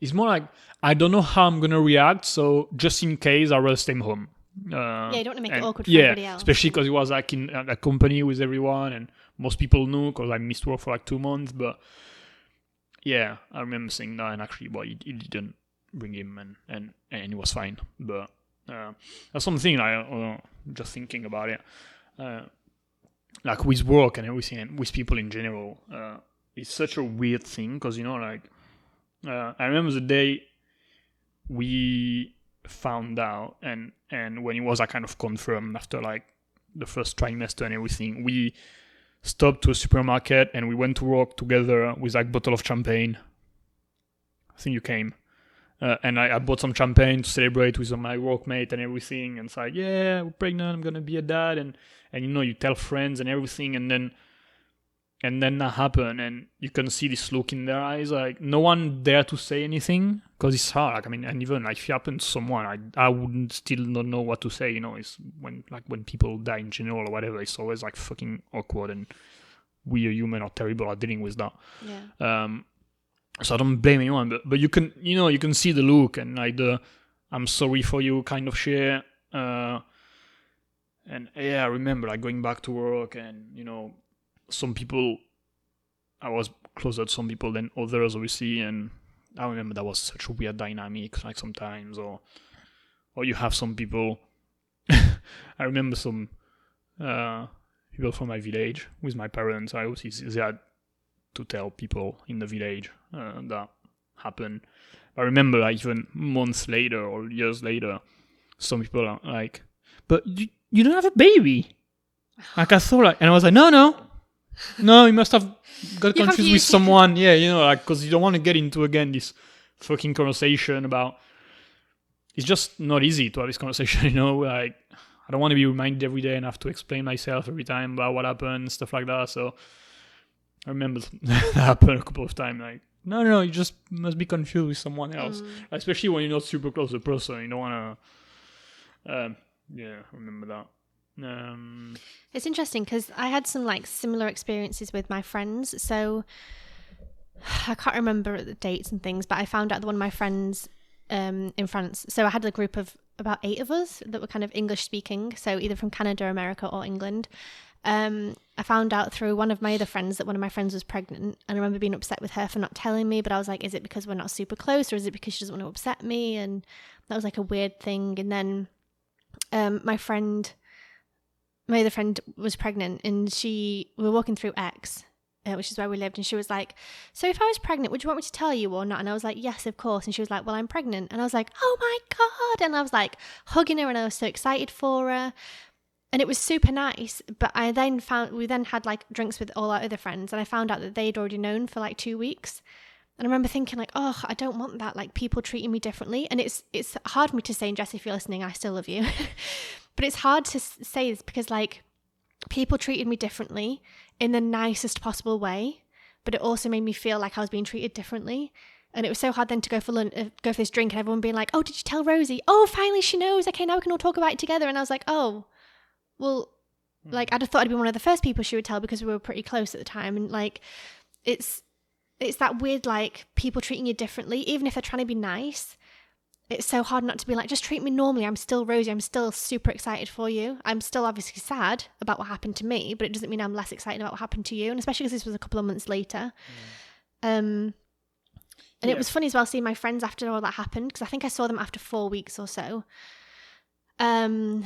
it's more like, I don't know how I'm going to react. So just in case, I'll stay home. You don't want to make it awkward for everybody else. Especially because it was like in a company with everyone, and most people knew because I missed work for like 2 months. But yeah, I remember saying that, and actually, well, it didn't bring him, and it was fine. But that's something just thinking about it, like with work and everything, and with people in general, it's such a weird thing because I remember the day we found out, and when it was kind of confirmed after like the first trimester and everything, we stopped to a supermarket and we went to work together with like bottle of champagne. I think you came, and I bought some champagne to celebrate with my workmate and everything, and it's like, yeah, we're pregnant, I'm gonna be a dad, and you tell friends and everything, and then that happened, and you can see this look in their eyes, like no one dare to say anything because it's hard. Like, I mean, and even like if it happened to someone, I wouldn't still not know what to say. It's when people die in general or whatever, it's always like fucking awkward, and we are human or terrible at dealing with that. Yeah. So I don't blame anyone, but you can see the look and like the I'm sorry for you kind of shit. And yeah, I remember like going back to work and some people, I was closer to some people than others, obviously, and I remember that was such a weird dynamic, like sometimes, or you have some people, I remember some people from my village with my parents, I obviously, they had to tell people in the village that happened. I remember like, even months later or years later, some people are like, but you don't have a baby. Like I thought, and I was like, no, you must have got confused with someone. Yeah, because you don't want to get into, again, this fucking conversation about... It's just not easy to have this conversation, Like, I don't want to be reminded every day and have to explain myself every time about what happened, stuff like that. So I remember that happened a couple of times. Like, no, you just must be confused with someone else. Especially when you're not super close to the person. You don't want to... remember that. It's interesting because I had some like similar experiences with my friends, so I can't remember the dates and things, but I found out that one of my friends in France, so I had a group of about 8 of us that were kind of English speaking, so either from Canada, America or England, I found out through one of my other friends that one of my friends was pregnant, and I remember being upset with her for not telling me, but I was like, is it because we're not super close, or is it because she doesn't want to upset me? And that was like a weird thing. And then my other friend was pregnant, and we were walking through X, which is where we lived, and she was like, so if I was pregnant, would you want me to tell you or not? And I was like, yes, of course. And she was like, well, I'm pregnant. And I was like, oh my God. And I was like hugging her, and I was so excited for her, and it was super nice. But we then had like drinks with all our other friends, and I found out that they'd already known for like 2 weeks. And I remember thinking like, oh, I don't want that, like people treating me differently. And it's hard for me to say, and Jess, if you're listening, I still love you. But it's hard to say this because like people treated me differently in the nicest possible way, but it also made me feel like I was being treated differently. And it was so hard then to go for this drink, and everyone being like, oh, did you tell Rosie? Oh, finally she knows. Okay, now we can all talk about it together. And I was like, oh, well, like I'd have thought I'd be one of the first people she would tell because we were pretty close at the time. And like, it's that weird, like people treating you differently, even if they're trying to be nice. It's so hard not to be like, just treat me normally. I'm still Rosie. I'm still super excited for you. I'm still obviously sad about what happened to me, but it doesn't mean I'm less excited about what happened to you. And especially because this was a couple of months later. And it was funny as well seeing my friends after all that happened, because I think I saw them after 4 weeks or so. And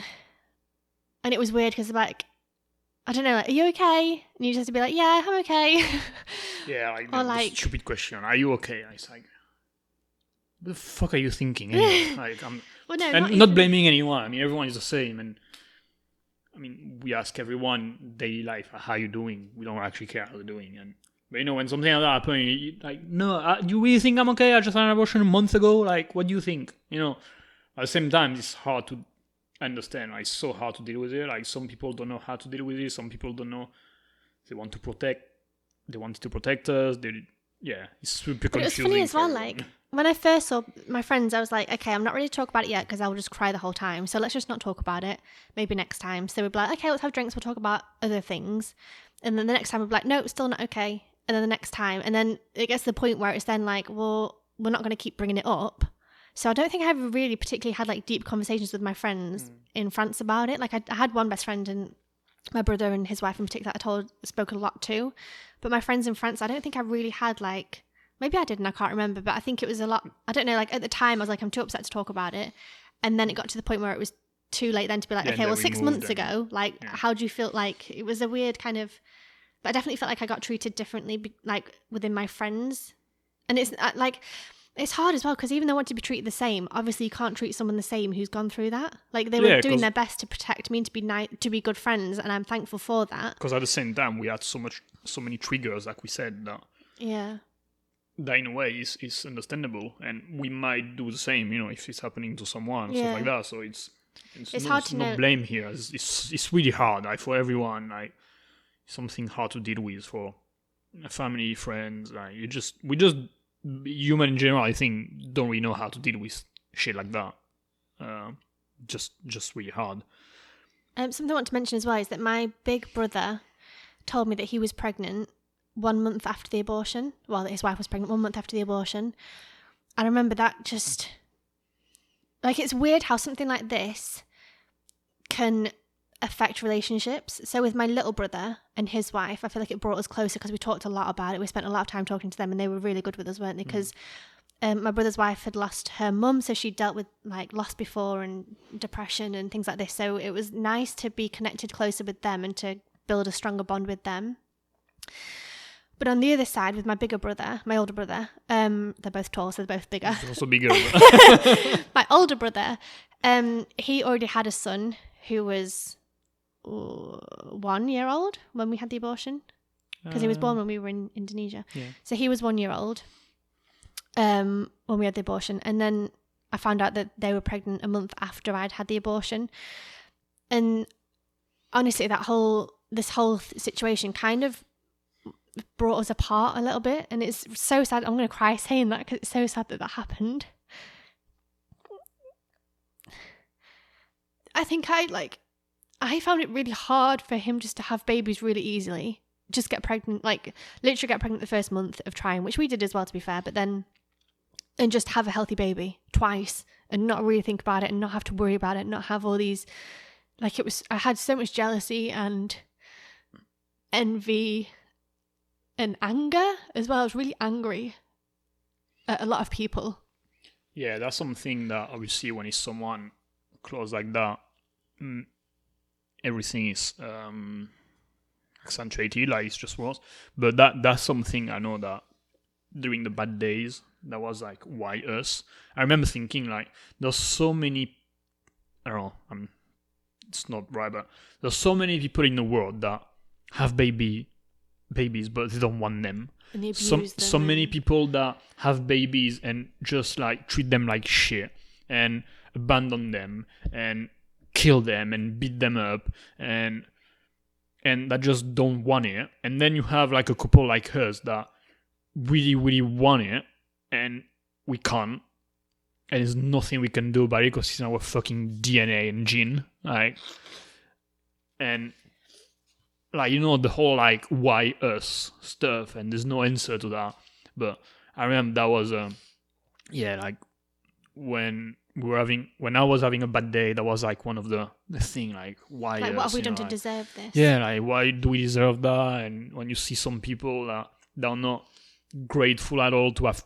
it was weird because like, I don't know, like, are you okay? And you just have to be like, yeah, I'm okay. Yeah, like, or like the stupid question, are you okay? And it's like, what the fuck are you thinking? Anyway? Like, I'm not blaming anyone. I mean, everyone is the same. And I mean, we ask everyone daily life, how are you doing? We don't actually care how you're doing. And but you know, when something like that happens, you like, no, do you really think I'm okay? I just had an abortion a month ago. Like, what do you think? You know, at the same time, it's hard to understand. Like, it's so hard to deal with it. Like, some people don't know how to deal with it. Some people don't know. They want to protect. They wanted to protect us. Yeah, it's super confusing. But it was funny as well, like, when I first saw my friends, I was like, okay, I'm not ready to talk about it yet because I will just cry the whole time. So let's just not talk about it. Maybe next time. So we'd be like, okay, let's have drinks. We'll talk about other things. And then the next time we'd be like, no, it's still not okay. And then the next time. And then it gets to the point where it's then like, well, we're not going to keep bringing it up. So I don't think I ever really particularly had like deep conversations with my friends in France about it. Like I had one best friend and my brother and his wife in particular, I spoke a lot to. But my friends in France, I don't think I really had like, maybe I didn't, I can't remember, but I think it was a lot, I don't know, like at the time I was like, I'm too upset to talk about it. And then it got to the point where it was too late then to be like, okay, well, 6 months ago, like, how do you feel? Like, it was a weird kind of, but I definitely felt like I got treated differently, like within my friends. And it's like, it's hard as well, because even though I want to be treated the same, obviously you can't treat someone the same who's gone through that. Like they were doing their best to protect me and to be nice, to be good friends, and I'm thankful for that. Because at the same time, we had so many triggers, like we said. That in a way is understandable, and we might do the same, you know, if it's happening to someone or stuff like that. So it's hard to know. Blame here. It's really hard, like, for everyone. Like something hard to deal with for family, friends. Like we just. Human in general, I think, don't really know how to deal with shit like that. Just really hard. Something I want to mention as well is that my big brother told me that he was pregnant 1 month after the abortion. Well, that his wife was pregnant 1 month after the abortion. I remember that just... Like, it's weird how something like this can affect relationships. So with my little brother and his wife, I feel like it brought us closer because we talked a lot about it. We spent a lot of time talking to them, and they were really good with us, weren't they? Because my brother's wife had lost her mum, so she dealt with like loss before and depression and things like this. So it was nice to be connected closer with them and to build a stronger bond with them. But on the other side, with my bigger brother, my older brother, they're both tall, so they're both bigger. He's also bigger. My older brother, he already had a son who was 1 year old when we had the abortion, because he was born when we were in Indonesia. So he was 1 year old when we had the abortion, and then I found out that they were pregnant a month after I'd had the abortion. And honestly, this whole situation kind of brought us apart a little bit, and it's so sad. I'm gonna cry saying that because it's so sad that happened. I think I found it really hard for him just to have babies really easily. Just get pregnant, like literally get pregnant the first month of trying, which we did as well, to be fair, but then, and just have a healthy baby twice and not really think about it and not have to worry about it, not have all these, like it was, I had so much jealousy and envy and anger as well. I was really angry at a lot of people. Yeah, that's something that obviously when it's someone close like that, everything is accentuated, like it's just worse. But that's something I know that during the bad days, that was like, why us? I remember thinking like, there's so many, I don't know, it's not right, but there's so many people in the world that have babies, but they don't want them. And they abuse them. So many people that have babies and just like treat them like shit and abandon them and kill them and beat them up and that just don't want it. And then you have like a couple like us that really, really want it and we can't. And there's nothing we can do about it because it's in our fucking DNA and gene. Like, and like, you know, the whole like why us stuff, and there's no answer to that. But I remember that was like when when I was having a bad day, that was like one of the thing, like why us, what have we done to deserve this? Yeah, like why do we deserve that? And when you see some people that are not grateful at all to have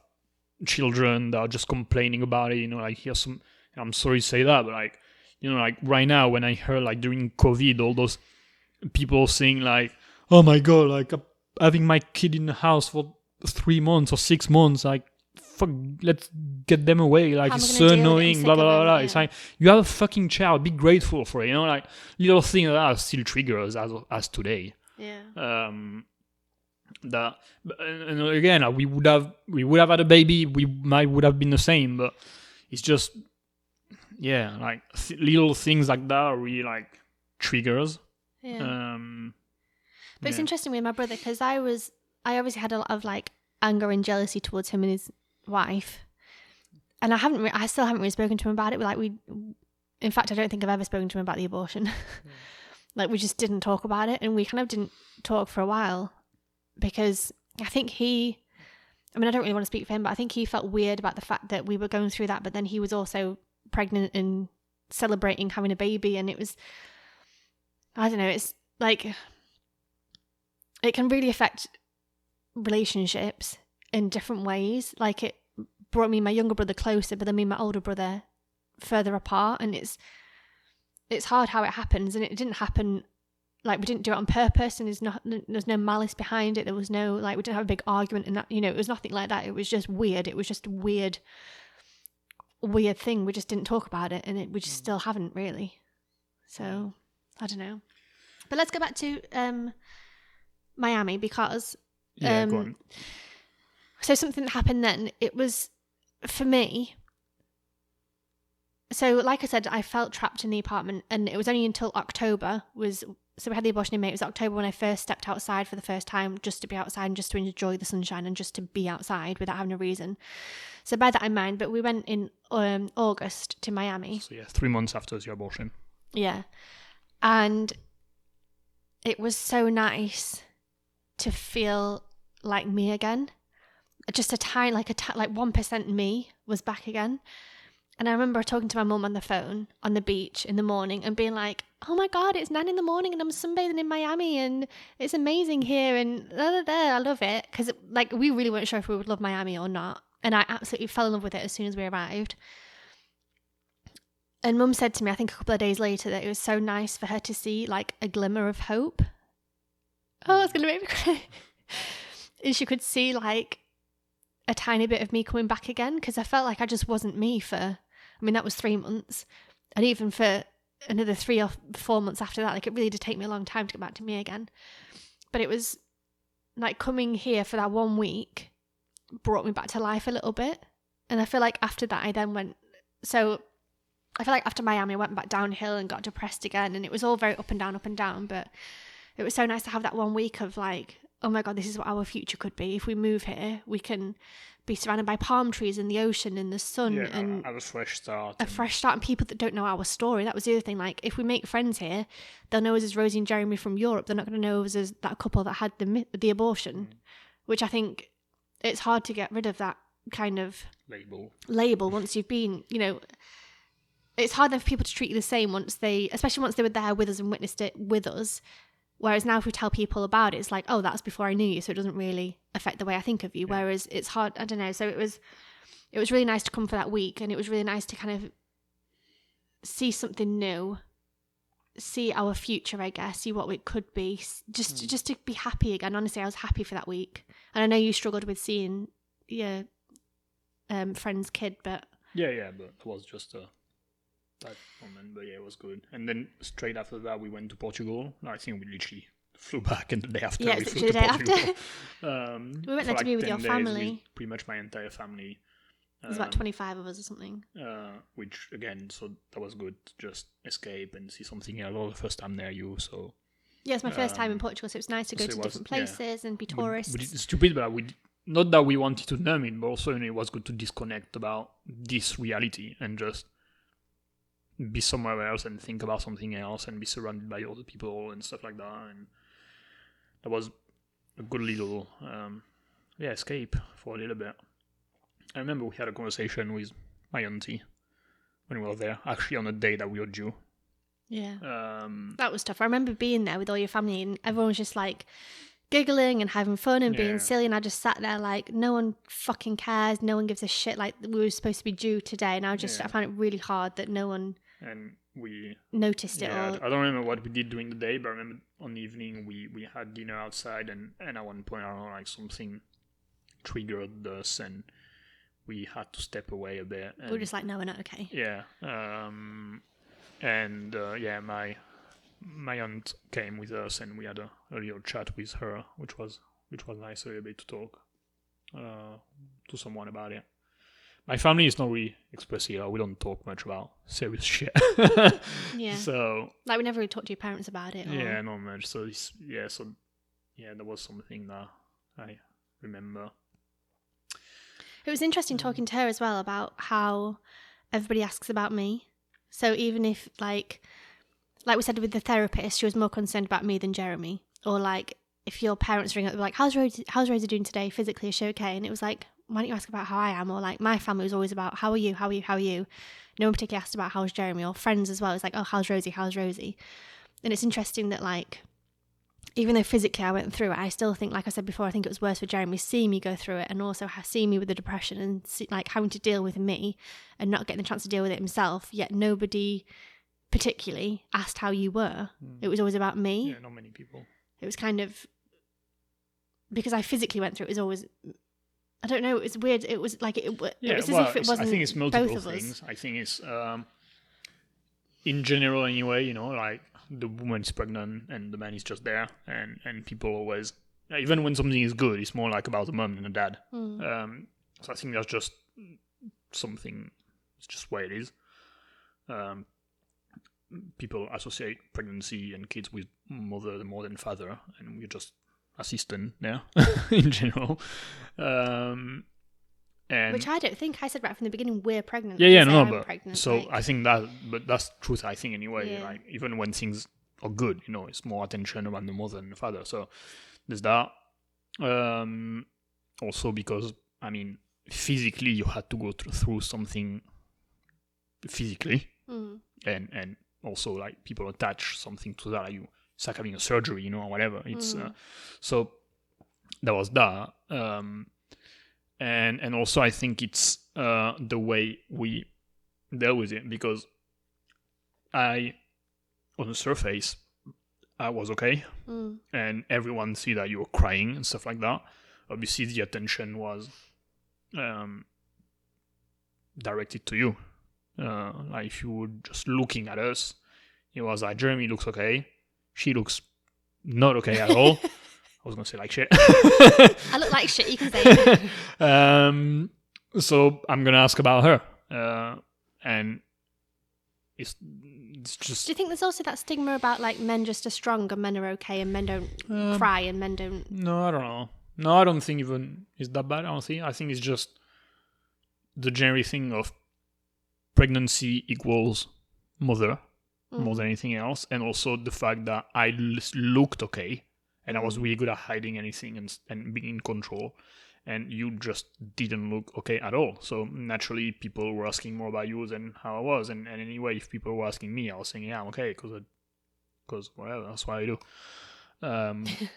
children, that are just complaining about it, you know, like here's some, I'm sorry to say that, but like, you know, like right now when I heard like during COVID all those people saying like, oh my god, like having my kid in the house for 3 months or 6 months, like fuck, let's get them away. Like, it's so annoying, blah, blah, blah, blah. Yeah. It's like, you have a fucking child, be grateful for it. You know, like, little things that are still triggers as today. Yeah. That, and again, like, we would have had a baby, we might would have been the same, but it's just, yeah, like, little things like that are really, like, triggers. Yeah. But it's interesting with my brother, because I obviously had a lot of, like, anger and jealousy towards him and his wife, and I still haven't really spoken to him about it. In fact, I don't think I've ever spoken to him about the abortion. Like, we just didn't talk about it, and we kind of didn't talk for a while because I think I don't really want to speak for him, but I think he felt weird about the fact that we were going through that, but then he was also pregnant and celebrating having a baby, and it was, I don't know, it's like, it can really affect relationships in different ways. Like, it brought me and my younger brother closer, but then me and my older brother further apart, and it's hard how it happens. And it didn't happen, like, we didn't do it on purpose, and there's no malice behind it. There was no, like, we didn't have a big argument, and that, you know, it was nothing like that. It was just weird. It was just a weird thing. We just didn't talk about it, and we just still haven't really. So I don't know, but let's go back to Miami, because go on. So something that happened then, it was, for me, so like I said, I felt trapped in the apartment, and it was only until October so we had the abortion in May. It was October when I first stepped outside for the first time, just to be outside and just to enjoy the sunshine and just to be outside without having a reason. So bear that in mind, but we went in August to Miami. So yeah, 3 months after your abortion. Yeah. And it was so nice to feel like me again, just a tiny, like 1% me was back again. And I remember talking to my mum on the phone on the beach in the morning and being like, oh my god, it's 9 a.m. and I'm sunbathing in Miami and it's amazing here and I love it, because like we really weren't sure if we would love Miami or not, and I absolutely fell in love with it as soon as we arrived. And mum said to me, I think a couple of days later, that it was so nice for her to see like a glimmer of hope. Oh, it's going to make me cry. And she could see like a tiny bit of me coming back again, because I felt like I just wasn't me for, that was 3 months. And even for another 3 or 4 months after that, like it really did take me a long time to get back to me again. But it was like coming here for that 1 week brought me back to life a little bit. And I feel like after that, I feel like after Miami, I went back downhill and got depressed again. And it was all very up and down, but it was so nice to have that 1 week of like, oh my God, this is what our future could be. If we move here, we can be surrounded by palm trees and the ocean and the sun. Yeah, and have a fresh start. A fresh start, and people that don't know our story. That was the other thing. Like, if we make friends here, they'll know us as Rosie and Jeremy from Europe. They're not going to know us as that couple that had the abortion, which I think it's hard to get rid of that kind of label once you've been, you know. It's hard then for people to treat you the same once they were there with us and witnessed it with us. Whereas now if we tell people about it, it's like, oh, that's before I knew you, so it doesn't really affect the way I think of you. Yeah. Whereas it's hard, I don't know. So it was really nice to come for that week, and it was really nice to kind of see something new, see our future, I guess, see what it could be, just to be happy again. Honestly, I was happy for that week. And I know you struggled with seeing your friend's kid, but... Yeah, but it was just that moment, but yeah, it was good. And then straight after that, we went to Portugal. I think we literally flew back, and the day after we flew to Portugal. We went there to be with your family. With pretty much my entire family. There's about 25 of us or something. Which, again, so that was good. Just escape and see something else. Well, the first time there, so... Yeah, it's my first time in Portugal, so it's nice to go to different places and be tourists. But it's stupid, but not that we wanted to numb it, but also it was good to disconnect about this reality and just be somewhere else and think about something else and be surrounded by other people and stuff like that. And that was a good little escape for a little bit. I remember we had a conversation with my auntie when we were there, actually on the day that we were due. Yeah, that was tough. I remember being there with all your family, and everyone was just like giggling and having fun and being silly, and I just sat there like, no one fucking cares, no one gives a shit. Like, we were supposed to be due today, and I found it really hard that no one noticed it all. I don't remember what we did during the day, but I remember on the evening we had dinner outside, and at one point, I don't know, like something triggered us, and we had to step away a bit. And, we were just like, no, we're not okay. Yeah. And my aunt came with us, and we had a little chat with her, which was nice a little bit to talk to someone about it. My family is not really expressive. We don't talk much about serious shit. Yeah. So we never really talked to your parents about it. Yeah, not much. So there was something that I remember. It was interesting talking to her as well about how everybody asks about me. So even if, like we said with the therapist, she was more concerned about me than Jeremy. Or, like, if your parents ring up, they're like, how's Rosie doing today? Physically, is she okay? And it was like, why don't you ask about how I am? Or, like, my family was always about, how are you? No one particularly asked about how's Jeremy, or friends as well. It's like, oh, how's Rosie? And it's interesting that, like, even though physically I went through it, I still think, like I said before, I think it was worse for Jeremy seeing me go through it, and also seeing me with the depression and having to deal with me and not getting the chance to deal with it himself. Yet nobody particularly asked how you were. Mm. It was always about me. Yeah, not many people. It was kind of, because I physically went through it, it was always, I don't know, it was weird. It was like, as if it wasn't both of us. I think it's multiple things. I think it's, in general anyway, the woman is pregnant and the man is just there, and people always, even when something is good, it's more like about the mum than the dad. Mm. So I think that's just something, it's just the way it is. People associate pregnancy and kids with mother more than father, and we're just assistant now in general. Which I don't think I said right from the beginning. We're pregnant. Yeah, pregnant, so like. I think that, but that's truth. I think anyway. Yeah. Like, even when things are good, it's more attention around the mother and the father. So there's that. Also, because physically you had to go through something physically, and also like people attach something to that. It's like having a surgery, or whatever. It's so that was that. And also I think it's the way we deal with it, because on the surface, I was okay. Mm. And everyone see that you were crying and stuff like that. Obviously, the attention was directed to you. Like, if you were just looking at us, it was like, Jeremy looks okay. She looks not okay at all. I was going to say like shit. I look like shit, you can say it. So I'm going to ask about her. And it's just... Do you think there's also that stigma about like men just are strong and men are okay and men don't cry and men don't... No, I don't know. No, I don't think even it's that bad, honestly. I think it's just the general thing of pregnancy equals mother more than anything else. And also the fact that I looked okay. And I was really good at hiding anything and being in control. And you just didn't look okay at all. So naturally, people were asking more about you than how I was. And anyway, if people were asking me, I was saying, yeah, I'm okay. Because whatever, that's what I do. But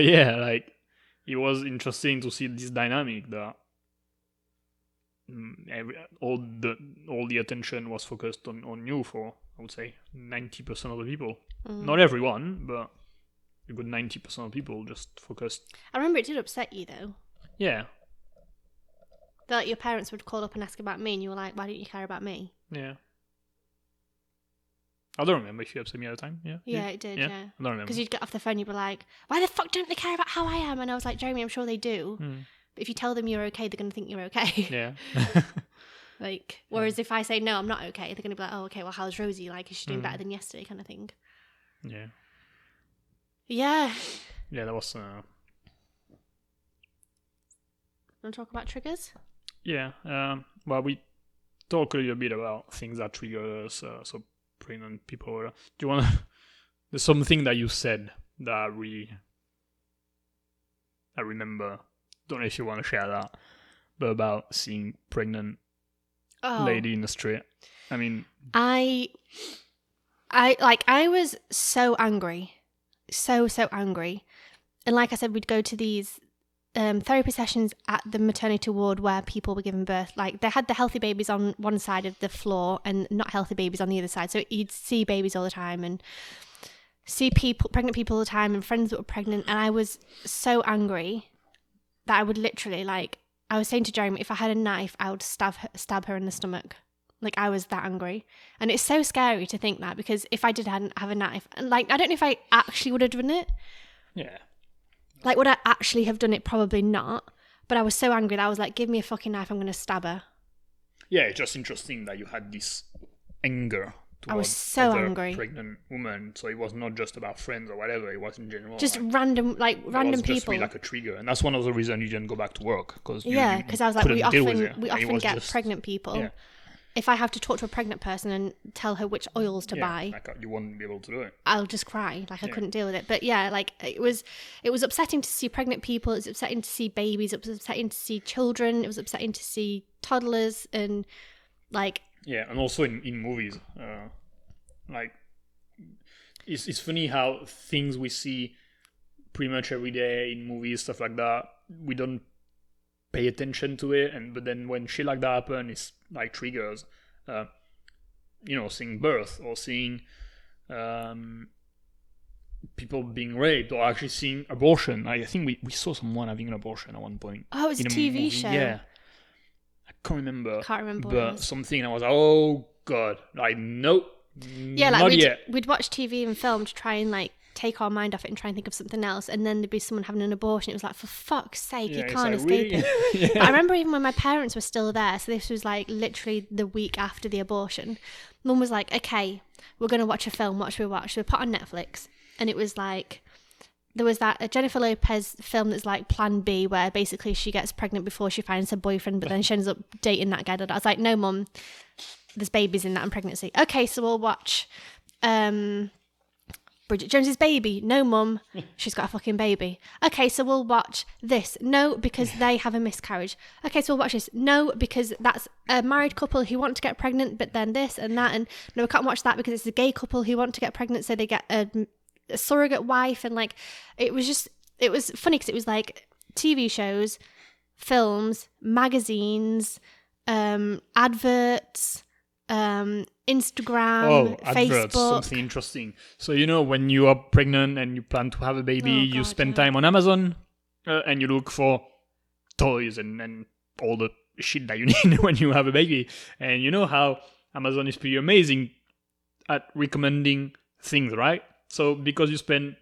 yeah, like it was interesting to see this dynamic that all the attention was focused on you for, I would say, 90% of the people. Mm. Not everyone, but a good 90% of people just focused. I remember it did upset you though. Yeah. That your parents would call up and ask about me, and you were like, "Why don't you care about me?" Yeah. I don't remember if you upset me at the time. Yeah. Yeah, it did. Yeah. I don't remember. Because you'd get off the phone, you'd be like, "Why the fuck don't they care about how I am?" And I was like, "Jeremy, I'm sure they do. Mm. But if you tell them you're okay, they're going to think you're okay." Yeah. Like, whereas if I say, "No, I'm not okay," they're going to be like, "Oh, okay, well, how's Rosie? Like, is she doing better than yesterday?" kind of thing. Yeah. Yeah. Yeah, that was... Want to talk about triggers? Yeah. Well, we talk a little bit about things that trigger us, so pregnant people. Do you want to... There's something that you said that I remember... Don't know if you want to share that, but about seeing pregnant lady in the street. I mean, I was so angry, and like I said, we'd go to these therapy sessions at the maternity ward where people were giving birth. Like they had the healthy babies on one side of the floor and not healthy babies on the other side, so you'd see babies all the time and see people, pregnant people all the time, and friends that were pregnant. And I was so angry that I would literally, like, I was saying to Jeremy, if I had a knife, I would stab her in the stomach. Like, I was that angry. And it's so scary to think that, because if I didn't have a knife, and, like, I don't know if I actually would have done it. Yeah. Like, would I actually have done it? Probably not. But I was so angry that I was like, give me a fucking knife, I'm going to stab her. Yeah, it's just interesting that you had this anger towards, I was so angry, pregnant woman. So it was not just about friends or whatever, it was in general just like, random people. It was just really like a trigger, and that's one of the reasons you didn't go back to work, because because I was like, we often get pregnant people. Yeah. If I have to talk to a pregnant person and tell her which oils to buy, you wouldn't be able to do it. I'll just cry. Like I couldn't deal with it. But yeah, like it was upsetting to see pregnant people. It was upsetting to see babies. It was upsetting to see children. It was upsetting to see toddlers and like. Yeah, and also in movies, like it's funny how things we see pretty much every day in movies, stuff like that, we don't pay attention to it, but then when shit like that happens, it's like triggers. Seeing birth, or seeing people being raped, or actually seeing abortion. I think we saw someone having an abortion at one point. Oh, it's a TV movie. Show. Yeah. Can't remember. But something, and I was like, oh God, like nope. Yeah, like we'd watch TV and film to try and like take our mind off it and try and think of something else, and then there'd be someone having an abortion. It was like, for fuck's sake, you can't escape it. Yeah. But I remember even when my parents were still there, so this was like literally the week after the abortion, Mum was like, okay, we're going to watch a film. What should we watch? So we put on Netflix, and it was like, there was that Jennifer Lopez film that's like Plan B, where basically she gets pregnant before she finds her boyfriend, but then she ends up dating that guy. I was like, no, Mum, there's babies in that and pregnancy. Okay, so we'll watch Bridget Jones's Baby. No, Mum, she's got a fucking baby. Okay, so we'll watch this. No, because they have a miscarriage. Okay, so we'll watch this. No, because that's a married couple who want to get pregnant, but then this and that. And no, we can't watch that because it's a gay couple who want to get pregnant, so they get a surrogate wife. And like it was funny because it was like TV shows, films, magazines, adverts, Instagram, adverts, Facebook. Something interesting. So when you are pregnant and you plan to have a baby, you spend time on Amazon and you look for toys and all the shit that you need when you have a baby. And you know how Amazon is pretty amazing at recommending things, right? So because you spend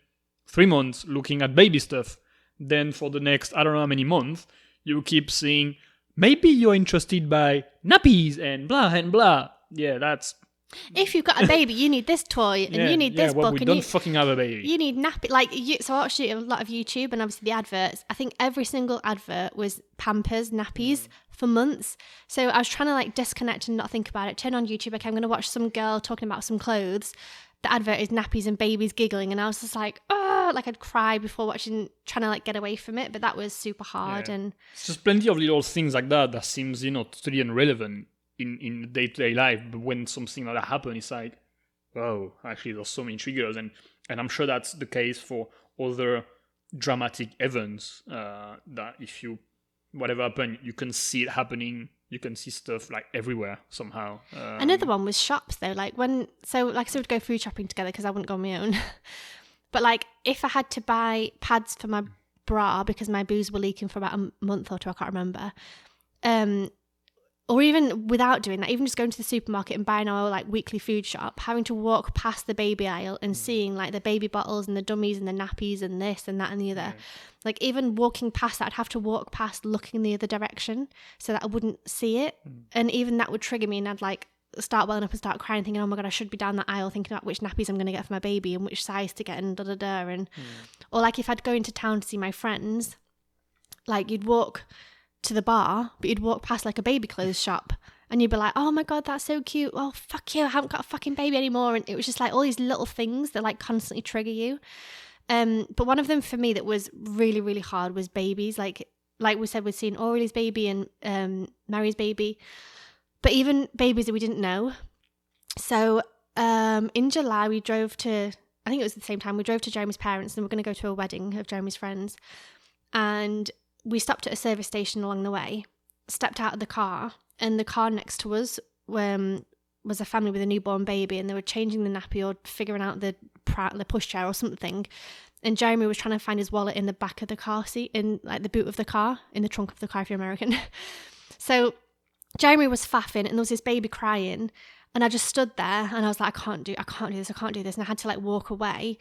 3 months looking at baby stuff, then for the next, I don't know how many months, you keep seeing, maybe you're interested by nappies and blah and blah. Yeah, that's... If you've got a baby, you need this toy and you need this book. We don't fucking have a baby. You need nappy. So I watched a lot of YouTube and obviously the adverts. I think every single advert was Pampers, nappies for months. So I was trying to like disconnect and not think about it. Turn on YouTube. Okay, I'm going to watch some girl talking about some clothes. The advert is nappies and babies giggling, and I was just like, oh, like I'd cry before watching, trying to like get away from it, but that was super hard. Yeah. And it's just plenty of little things like that seems, totally irrelevant in day-to-day life, but when something like that happens, it's like, wow, actually there's so many triggers, and And I'm sure that's the case for other dramatic events, that if you, whatever happened, you can see it happening. You can see stuff like everywhere somehow. Another one was shops though. So we'd go food shopping together because I wouldn't go on my own. But like if I had to buy pads for my bra because my boobs were leaking for about a month or two, I can't remember. Or even without doing that, even just going to the supermarket and buying our like weekly food shop, having to walk past the baby aisle and seeing like the baby bottles and the dummies and the nappies and this and that and the other. Yeah. Like even walking past that, I'd have to walk past looking the other direction so that I wouldn't see it. Mm. And even that would trigger me and I'd like start welling up and start crying thinking, oh my God, I should be down that aisle thinking about which nappies I'm going to get for my baby and which size to get and da da da. And Or like if I'd go into town to see my friends, like you'd walk to the bar, but you'd walk past like a baby clothes shop and you'd be like, oh my God, that's so cute. Oh, fuck you, I haven't got a fucking baby anymore. And it was just like all these little things that like constantly trigger you. But one of them for me that was really, really hard was babies. Like we said, we'd seen Aurelie's baby and Mary's baby, but even babies that we didn't know. So in July, we drove to, I think it was the same time, we drove to Jeremy's parents and we were going to go to a wedding of Jeremy's friends. And we stopped at a service station along the way, stepped out of the car, and the car next to us was a family with a newborn baby, and they were changing the nappy or figuring out the pushchair or something. And Jeremy was trying to find his wallet in the back of the car seat, in like the boot of the car, in the trunk of the car if you're American. So Jeremy was faffing, and there was this baby crying, and I just stood there, and I was like, I can't do this, and I had to like walk away,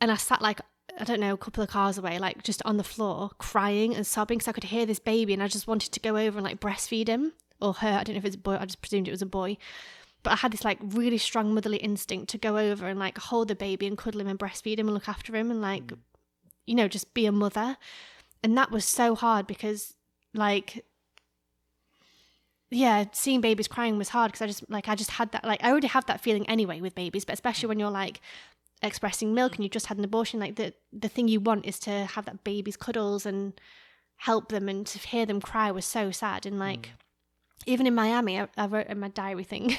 and I sat like, I don't know, a couple of cars away, like just on the floor crying and sobbing because I could hear this baby and I just wanted to go over and like breastfeed him or her. I don't know if it's a boy, I just presumed it was a boy. But I had this like really strong motherly instinct to go over and like hold the baby and cuddle him and breastfeed him and look after him and like, you know, just be a mother. And that was so hard because like, yeah, seeing babies crying was hard because I just had that, like I already have that feeling anyway with babies, but especially when you're like expressing milk and you just had an abortion, like the thing you want is to have that baby's cuddles and help them, and to hear them cry was so sad. And like even in Miami, I wrote in my diary thing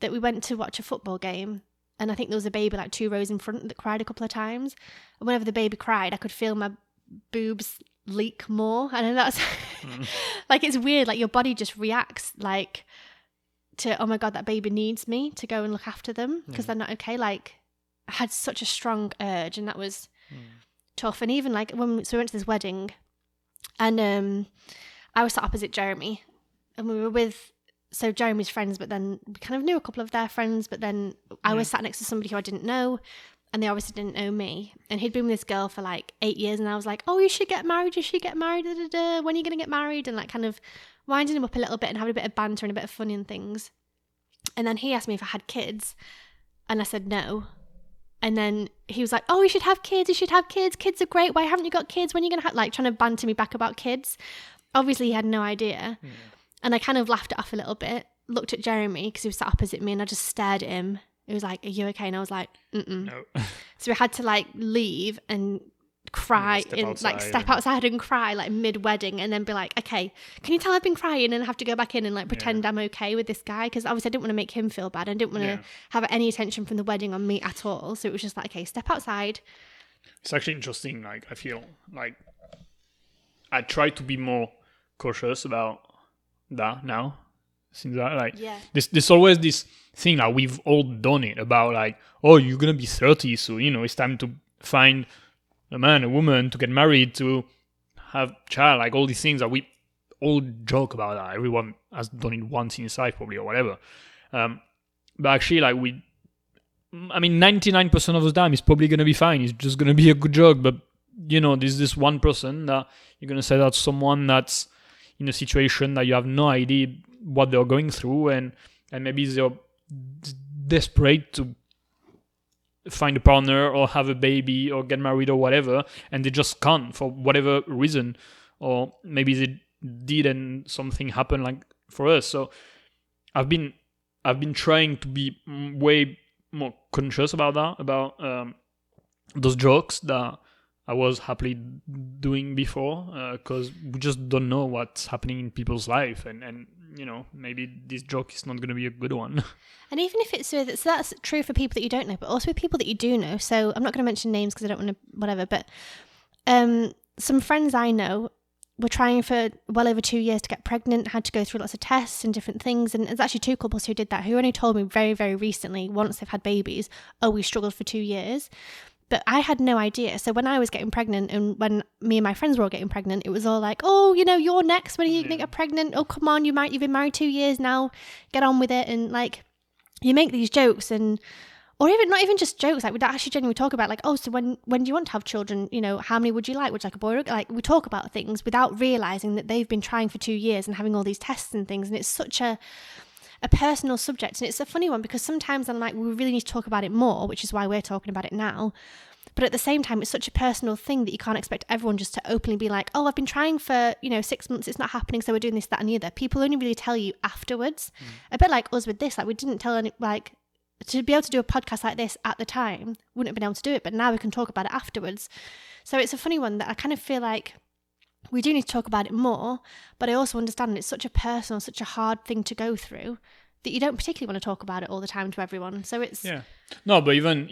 that we went to watch a football game, and I think there was a baby like two rows in front that cried a couple of times, and whenever the baby cried I could feel my boobs leak more. I know that's like, it's weird, like your body just reacts like to, oh my God, that baby needs me to go and look after them because they're not okay. Like I had such a strong urge, and that was tough. And even like so we went to this wedding, and I was sat opposite Jeremy, and we were with so Jeremy's friends, but then we kind of knew a couple of their friends, but then I was sat next to somebody who I didn't know, and they obviously didn't know me, and he'd been with this girl for like 8 years, and I was like, oh, you should get married, da, da, da. When are you gonna get married? And like kind of winding him up a little bit and having a bit of banter and a bit of fun and things. And then he asked me if I had kids, and I said no. And then he was like, oh, you should have kids. Kids are great. Why haven't you got kids? When are you going to have, like trying to banter me back about kids. Obviously he had no idea. Yeah. And I kind of laughed it off a little bit, looked at Jeremy because he was sat opposite me, and I just stared at him. He was like, are you okay? And I was like, no. So we had to like leave and cry, step outside and cry like mid wedding, and then be like, okay, can you tell I've been crying? And I have to go back in and like pretend I'm okay with this guy, because obviously I didn't want to make him feel bad. I didn't want to have any attention from the wedding on me at all. So it was just like, okay, step outside. It's actually interesting. Like I feel like I try to be more cautious about that now. Seems like there's always this thing that like, we've all done it about, like, oh, you're gonna be 30, so you know it's time to find a man, a woman, to get married, to have a child, like all these things that we all joke about. That everyone has done it once in his life, probably, or whatever. But actually, like 99% of the time, it's probably going to be fine. It's just going to be a good joke. But, you know, there's this one person that you're going to say that's someone that's in a situation that you have no idea what they're going through, and maybe they're desperate to find a partner or have a baby or get married or whatever, and they just can't for whatever reason, or maybe they did and something happened, like for us. So I've been trying to be way more conscious about that, about those jokes that I was happily doing before, because we just don't know what's happening in people's life, and you know, maybe this joke is not going to be a good one. And even if it's with, so that's true for people that you don't know, but also with people that you do know. So I'm not going to mention names because I don't want to, whatever, but some friends I know were trying for well over 2 years to get pregnant, had to go through lots of tests and different things. And there's actually two couples who did that, who only told me very, very recently, once they've had babies, oh, we struggled for 2 years. But I had no idea. So when I was getting pregnant and when me and my friends were all getting pregnant, it was all like, oh, you know, you're next. When are you going to get pregnant? Oh, come on, you've been married 2 years now. Get on with it. And like, you make these jokes and, or even not even just jokes, like we actually genuinely talk about like, oh, so when do you want to have children? You know, how many would you like? Would you like a boy or a girl? Like we talk about things without realizing that they've been trying for 2 years and having all these tests and things. And it's such a personal subject, and it's a funny one because sometimes I'm like, we really need to talk about it more, which is why we're talking about it now. But at the same time, it's such a personal thing that you can't expect everyone just to openly be like, oh, I've been trying for, you know, 6 months, it's not happening, so we're doing this, that and the other. People only really tell you afterwards. A bit like us with this, like we didn't tell any, like to be able to do a podcast like this at the time, wouldn't have been able to do it, but now we can talk about it afterwards. So it's a funny one that I kind of feel like we do need to talk about it more, but I also understand it's such a personal, such a hard thing to go through that you don't particularly want to talk about it all the time to everyone. So it's... Yeah. No, but even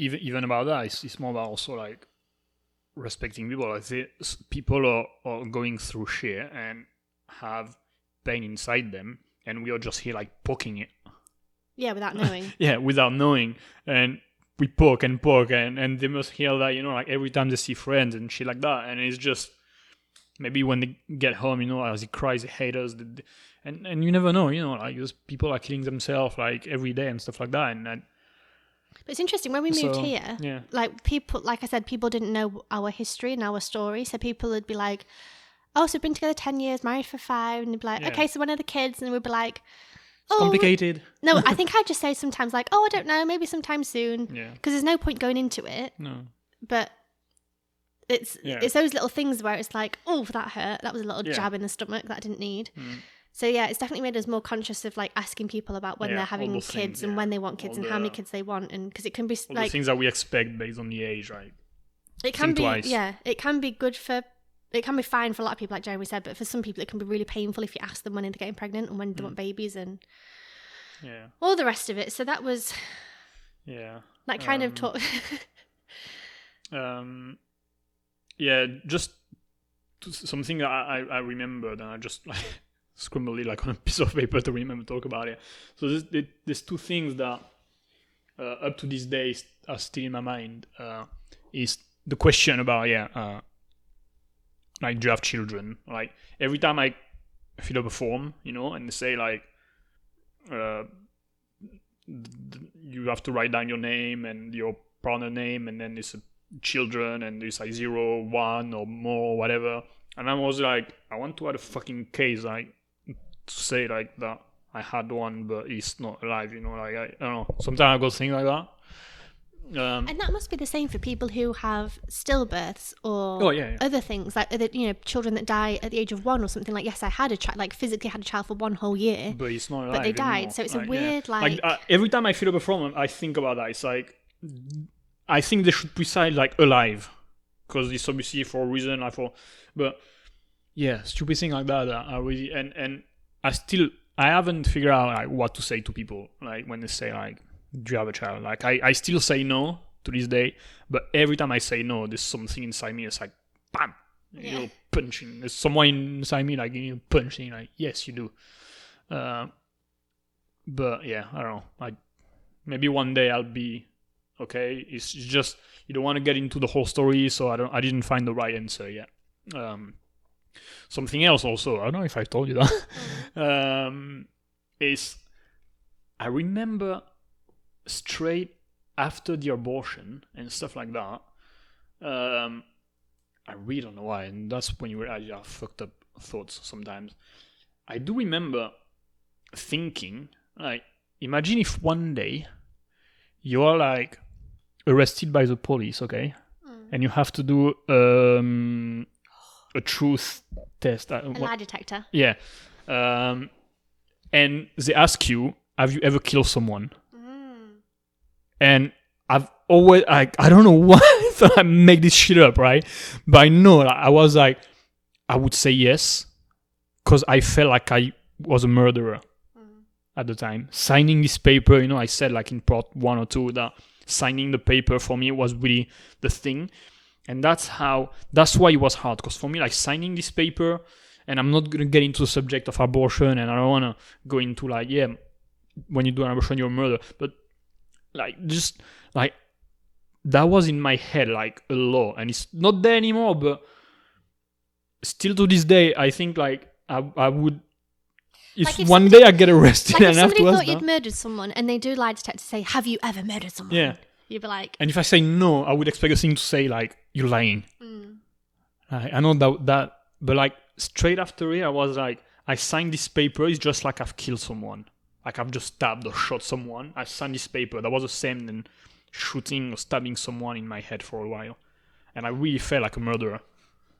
about that, it's more about also like respecting people. I think people are going through shit and have pain inside them, and we are just here like poking it. Yeah, without knowing. And we poke and poke, and they must hear that, you know, like every time they see friends and shit like that, and it's just... Maybe when they get home, you know, as he cries, they hate us. And you never know, you know, like those people are killing themselves like every day and stuff like that. But it's interesting, when we moved here, yeah. Like people, like I said, people didn't know our history and our story. So people would be like, oh, so we've been together 10 years, married for 5. And they'd be like, okay, so when are the kids? And we'd be like... It's complicated. No, I think I'd just say sometimes like, oh, I don't know, maybe sometime soon. Yeah. Because there's no point going into it. No. But... It's those little things where it's like, oh, that hurt. That was a little jab in the stomach that I didn't need. So yeah, it's definitely made us more conscious of like asking people about when they're having kids and when they want kids and how many kids they want, and because it can be all like the things that we expect based on the age, right? It can be twice. It can be good for, it can be fine for a lot of people, like Jeremy said, but for some people it can be really painful if you ask them when they're getting pregnant and when they want babies and all the rest of it. So that was that kind of talk. Yeah, just something that I remembered, and I just like scribbled it like on a piece of paper to remember to talk about it. So there's two things that up to this day are still in my mind. Is the question about like do you have children? Like every time I fill up a form, you know, and they say like you have to write down your name and your partner name, and then it's a children, and it's like 0, 1 or more, whatever. And I was like, I want to add a fucking case, like to say like that I had one, but it's not alive, you know. Like I don't know. Sometimes I go things like that. And that must be the same for people who have stillbirths or other things, like other, you know, children that die at the age of 1 or something. Like, yes, I had a child, like physically had a child for 1 whole year, but it's not alive. But they died, anymore. So it's like, a weird like. Every time I feel a performance, I think about that. It's like. I think they should precise like alive, because it's obviously for a reason. But yeah, stupid thing like that. I really and I haven't figured out like what to say to people like when they say like, "Do you have a child?" Like I still say no to this day, but every time I say no, there's something inside me. It's like, bam, you're punching. There's someone inside me like you're punching. Like yes, you do. But yeah, I don't know. Like maybe one day I'll be. Okay, it's just you don't want to get into the whole story, so I didn't find the right answer yet. Something else also, I don't know if I told you that. Is I remember straight after the abortion and stuff like that. I really don't know why, and that's when you realize you have fucked up thoughts sometimes. I do remember thinking, like, imagine if one day you are like. Arrested by the police, okay? And you have to do a truth test. A lie detector. Yeah. And they ask you, have you ever killed someone? And I've always, like, I don't know why I make this shit up, right? But I know, like, I was like, I would say yes, because I felt like I was a murderer at the time. Signing this paper, you know, I said like in part 1 or 2 that signing the paper for me was really the thing. And that's why it was hard. Because for me, like signing this paper, and I'm not going to get into the subject of abortion, and I don't want to go into like, yeah, when you do an abortion, you're a murderer. But like, just like, that was in my head, like a law. And it's not there anymore, but still to this day, I think like I would, if one day I get arrested like and afterwards... Like if somebody thought you'd murdered someone and they do lie detector say, have you ever murdered someone? Yeah. You'd be like... And if I say no, I would expect a thing to say like, you're lying. Mm. I know that... But like straight after it, I was like, I signed this paper. It's just like I've killed someone. Like I've just stabbed or shot someone. I signed this paper. That was the same than shooting or stabbing someone in my head for a while. And I really felt like a murderer.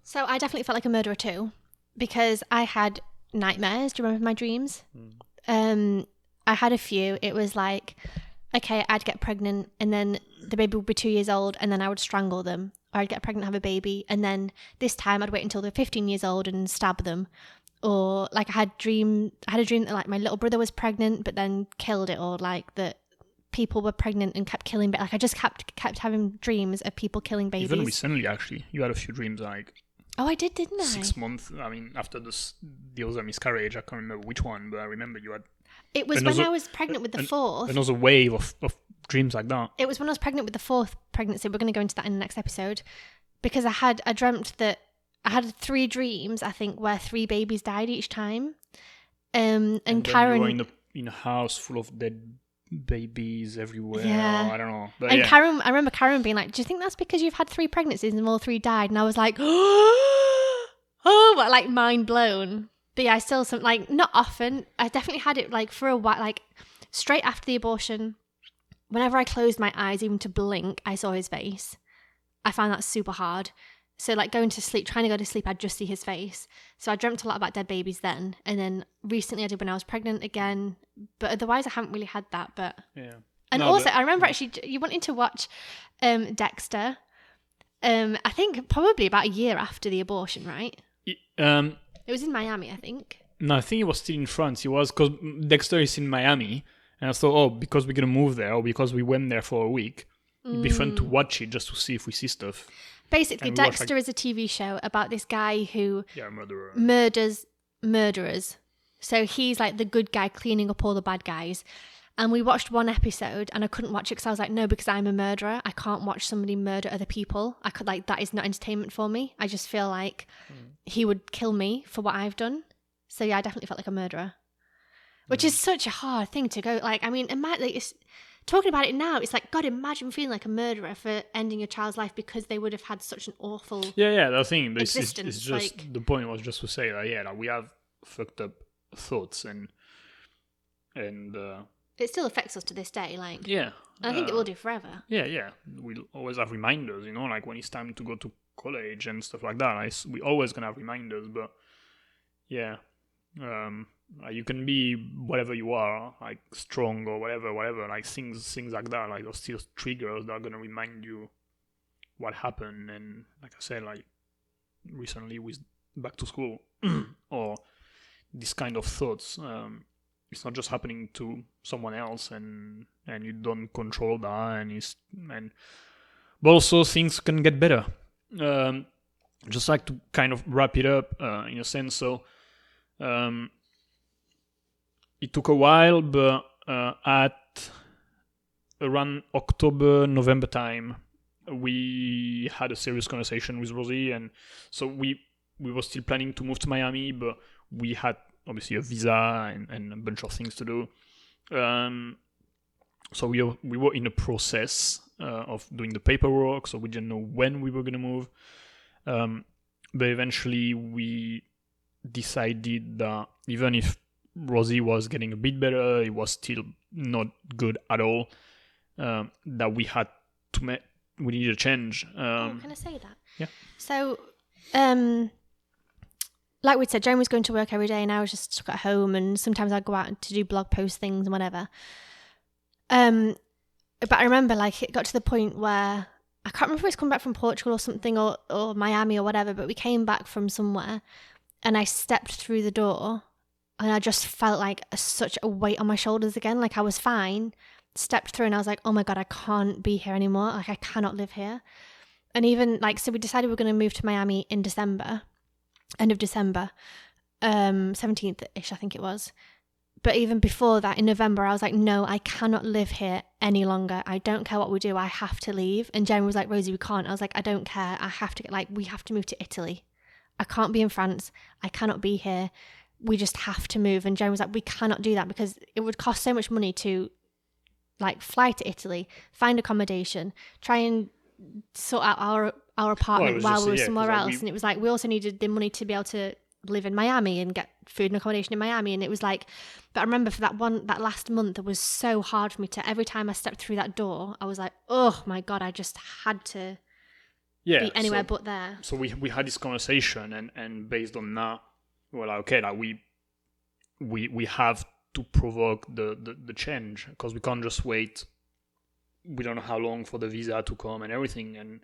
So I definitely felt like a murderer too. Because I had... nightmares. Do you remember my dreams? I had a few. It was like, okay, I'd get pregnant and then the baby would be 2 years old and then I would strangle them, or I'd get pregnant and have a baby and then this time I'd wait until they're 15 years old and stab them. Or like I had a dream that like my little brother was pregnant but then killed it, or like that people were pregnant and kept killing, but like I just kept having dreams of people killing babies. Even recently, actually, you had a few dreams like... Oh, I did, didn't I? 6 months, I mean, after the other miscarriage, I can't remember which one, but I remember you had... It was when I was pregnant with the fourth. Another wave of dreams like that. It was when I was pregnant with the fourth pregnancy. We're going to go into that in the next episode. Because I dreamt that... I had 3 dreams, I think, where 3 babies died each time. And Karen... You were in a house full of dead babies everywhere. Yeah. I don't know. But and yeah. Karen, I remember Karen being like, do you think that's because you've had 3 pregnancies and all 3 died? And I was like, oh, like mind blown. But yeah, I still, like not often. I definitely had it like for a while, like straight after the abortion, whenever I closed my eyes, even to blink, I saw his face. I found that super hard. So like trying to go to sleep, I'd just see his face. So I dreamt a lot about dead babies then. And then recently I did when I was pregnant again. But otherwise I haven't really had that. But yeah. And no, also I remember actually you wanted to watch Dexter. I think probably about a year after the abortion, right? It was in Miami, I think. No, I think it was still in France. It was because Dexter is in Miami. And I thought, oh, because we're going to move there or because we went there for a week, it'd be fun to watch it just to see if we see stuff. Basically, Dexter is a TV show about this guy who murders murderers. So he's like the good guy cleaning up all the bad guys. And we watched one episode and I couldn't watch it because I was like, no, because I'm a murderer. I can't watch somebody murder other people. I could like, that is not entertainment for me. I just feel like he would kill me for what I've done. So yeah, I definitely felt like a murderer, which is such a hard thing to go. Like, I mean, talking about it now, it's like, God, imagine feeling like a murderer for ending your child's life because they would have had such an awful existence. Yeah, the thing. But it's just, like, the point was just to say that, yeah, like, we have fucked up thoughts and it still affects us to this day, like... Yeah. And I think it will do forever. Yeah. We'll always have reminders, you know, like when it's time to go to college and stuff like that. Like, we're always going to have reminders, but yeah. You can be whatever you are, like strong or whatever, like things like that, like those still triggers that are going to remind you what happened. And like I said, like recently with back to school or this kind of thoughts, it's not just happening to someone else and you don't control that, but also things can get better. Just like to kind of wrap it up in a sense, so it took a while, but at around October, November time, we had a serious conversation with Rosie, and so we were still planning to move to Miami, but we had obviously a visa and a bunch of things to do. So we were in the process of doing the paperwork, so we didn't know when we were going to move. But eventually we decided that even if Rosie was getting a bit better, it was still not good at all, that we had to we needed a change. Can I say that? Yeah. So, like we said, Joan was going to work every day and I was just stuck at home, and sometimes I'd go out to do blog post things and whatever. But I remember, like, it got to the point where I can't remember if it's come back from Portugal or something, or Miami or whatever, but we came back from somewhere and I stepped through the door and I just felt like such a weight on my shoulders again. Like, I was fine, stepped through, and I was like, oh my God, I can't be here anymore. Like, I cannot live here. And even like, so we decided we were going to move to Miami in December, end of December, 17th-ish, I think it was. But even before that, in November, I was like, no, I cannot live here any longer. I don't care what we do. I have to leave. And Jen was like, Rosie, we can't. I was like, I don't care. I have to get, like, we have to move to Italy. I can't be in France. I cannot be here. We just have to move. And Jen was like, we cannot do that because it would cost so much money to, like, fly to Italy, find accommodation, try and sort out our apartment while we were somewhere else. And it was like, we also needed the money to be able to live in Miami and get food and accommodation in Miami. And it was like, but I remember for that last month, it was so hard for me to, every time I stepped through that door, I was like, oh my God, I just had to be anywhere but there. So we had this conversation and based on that, we're like, okay, like we have to provoke the change because we can't just wait. We don't know how long for the visa to come and everything. And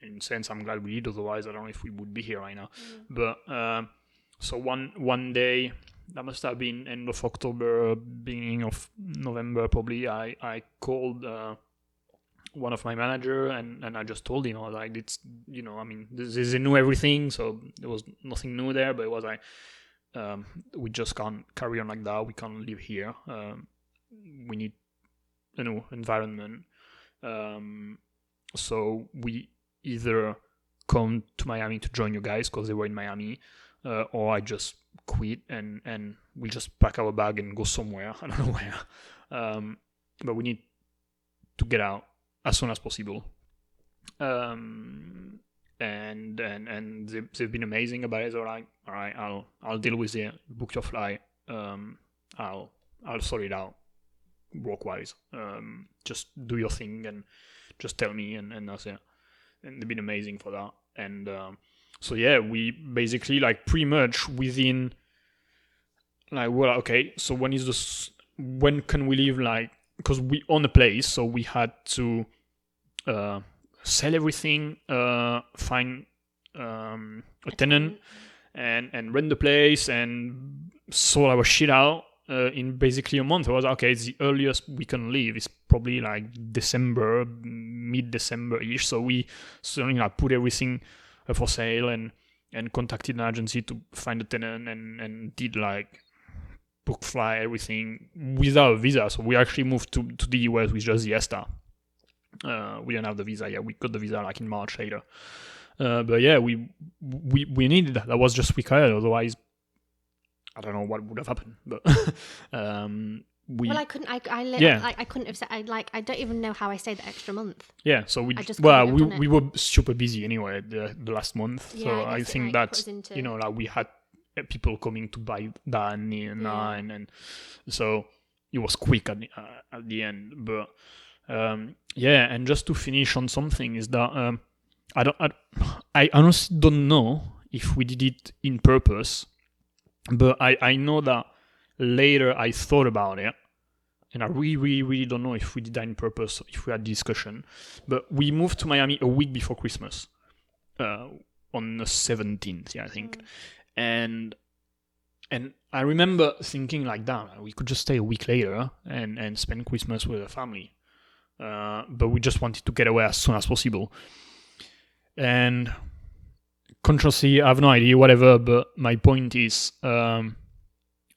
in a sense, I'm glad we did. Otherwise, I don't know if we would be here right now. Mm. But, so one day, that must have been end of October, beginning of November probably, I called one of my manager and I just told him, I was like, it's, you know, I mean, this is new everything, so there was nothing new there, but it was like, we just can't carry on like that, we can't live here, we need a new environment, so we either come to Miami to join you guys, because they were in Miami, or I just quit and we'll just pack our bag and go somewhere. I don't know where. But we need to get out as soon as possible. And they've been amazing about it. They're like, all right, I'll deal with it. Book your flight. I'll sort it out work-wise. Just do your thing and just tell me and that's it. And they've been amazing for that. And... so yeah, we basically like pretty much within like, well, okay, so when can we leave? Like, because we own a place, so we had to sell everything, find a tenant and rent the place and sort our shit out in basically a month. I was like, okay, it's the earliest we can leave. It's probably like December, mid-December-ish. So we certainly like put everything for sale and contacted an agency to find a tenant and did like book fly everything without a visa. So we actually moved to the US with just the ESTA. We didn't have the visa yet. We got the visa like in March later. But yeah, we needed that. That was just required. Otherwise, I don't know what would have happened. But I don't even know how I stayed the extra month. Yeah, so we were super busy anyway the last month. Yeah, so I think that's you know like we had people coming to buy Danny and Nine, and so it was quick at the end. But yeah, and just to finish on something is that I honestly don't know if we did it in purpose, but I know that. Later, I thought about it, and I really don't know if we did that on purpose, if we had discussion. But we moved to Miami a week before Christmas, on the 17th, yeah, I think. And I remember thinking like, damn, we could just stay a week later and spend Christmas with the family. But we just wanted to get away as soon as possible. And consciously, I have no idea, whatever, but my point is...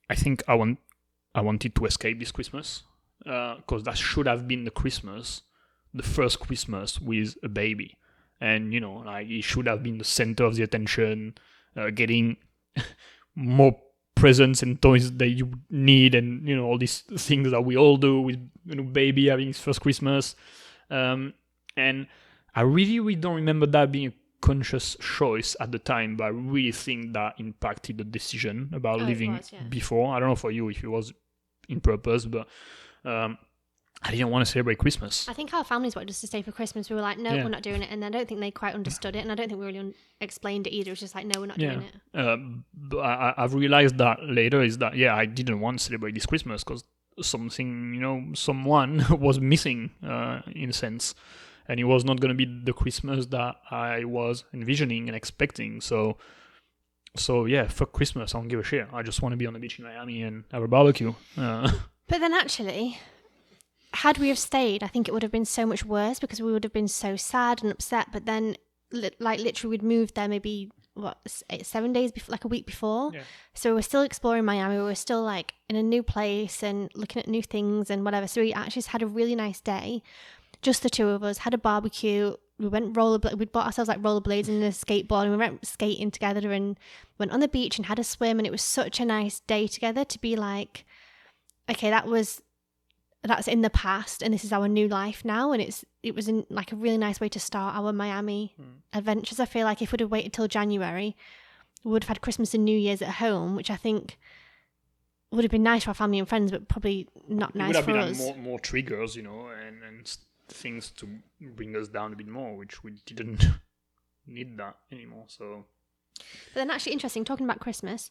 I think I wanted to escape this Christmas because that should have been the first Christmas with a baby, and you know, like it should have been the center of the attention, getting more presents and toys that you need, and you know all these things that we all do with you know baby having his first Christmas, and I really don't remember that being a conscious choice at the time, but I really think that impacted the decision about leaving before. I don't know for you if it was in purpose, but I didn't want to celebrate Christmas. I think our families wanted us to stay for Christmas. We were like, no, we're not doing it. And I don't think they quite understood it. And I don't think we really explained it either. It's just like, no, we're not doing it. But I've realized that later is that, I didn't want to celebrate this Christmas because something, you know, someone was missing in a sense. And it was not going to be the Christmas that I was envisioning and expecting. So yeah, fuck Christmas. I don't give a shit. I just want to be on the beach in Miami and have a barbecue. But then actually, had we have stayed, I think it would have been so much worse because we would have been so sad and upset. But then, like, literally we'd moved there maybe, 7 days before, like a week before. Yeah. So we were still exploring Miami. We were still like in a new place and looking at new things and whatever. So we actually just had a really nice day. Just the two of us, had a barbecue. We went rollerblades. We bought ourselves like rollerblades and a skateboard, and we went skating together and went on the beach and had a swim. And it was such a nice day together to be like, okay, that's in the past, and this is our new life now. And it was in like a really nice way to start our Miami adventures. I feel like if we'd have waited till January, we would have had Christmas and New Year's at home, which I think would have been nice for our family and friends, but probably not nice for us. It would have been like more triggers, you know, and things to bring us down a bit more, which we didn't need that anymore. So, but then actually interesting, talking about Christmas,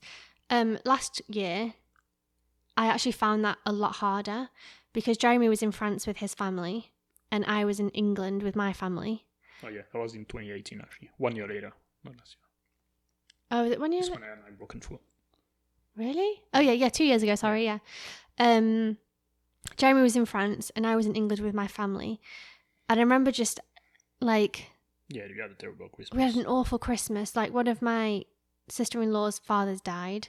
last year I actually found that a lot harder because Jeremy was in France with his family and I was in England with my family. Oh yeah, I was in 2018 actually, 1 year later, not last year. Oh, was it 1 year? That's when I had my broken foot. Really? Oh yeah, 2 years ago, sorry, yeah. Jeremy was in France and I was in England with my family. And I remember just like... Yeah, you had a terrible Christmas. We had an awful Christmas. Like one of my sister-in-law's fathers died.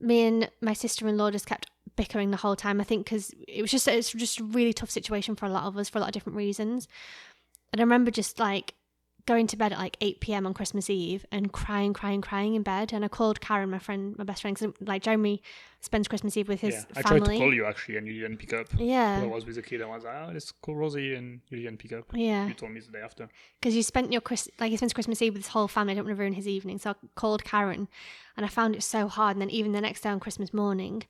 Me and my sister-in-law just kept bickering the whole time. I think because it's just a really tough situation for a lot of us for a lot of different reasons. And I remember just like going to bed at like 8 p.m. on Christmas Eve and crying in bed. And I called Karen, my best friend, because like Jeremy spends Christmas Eve with his family. I tried to call you actually and you didn't pick up. Yeah. I was with a kid and I was like, let's call Rosie, and you didn't pick up. Yeah. You told me the day after. Because he spends Christmas Eve with his whole family. I don't want to ruin his evening. So I called Karen and I found it so hard. And then even the next day on Christmas morning,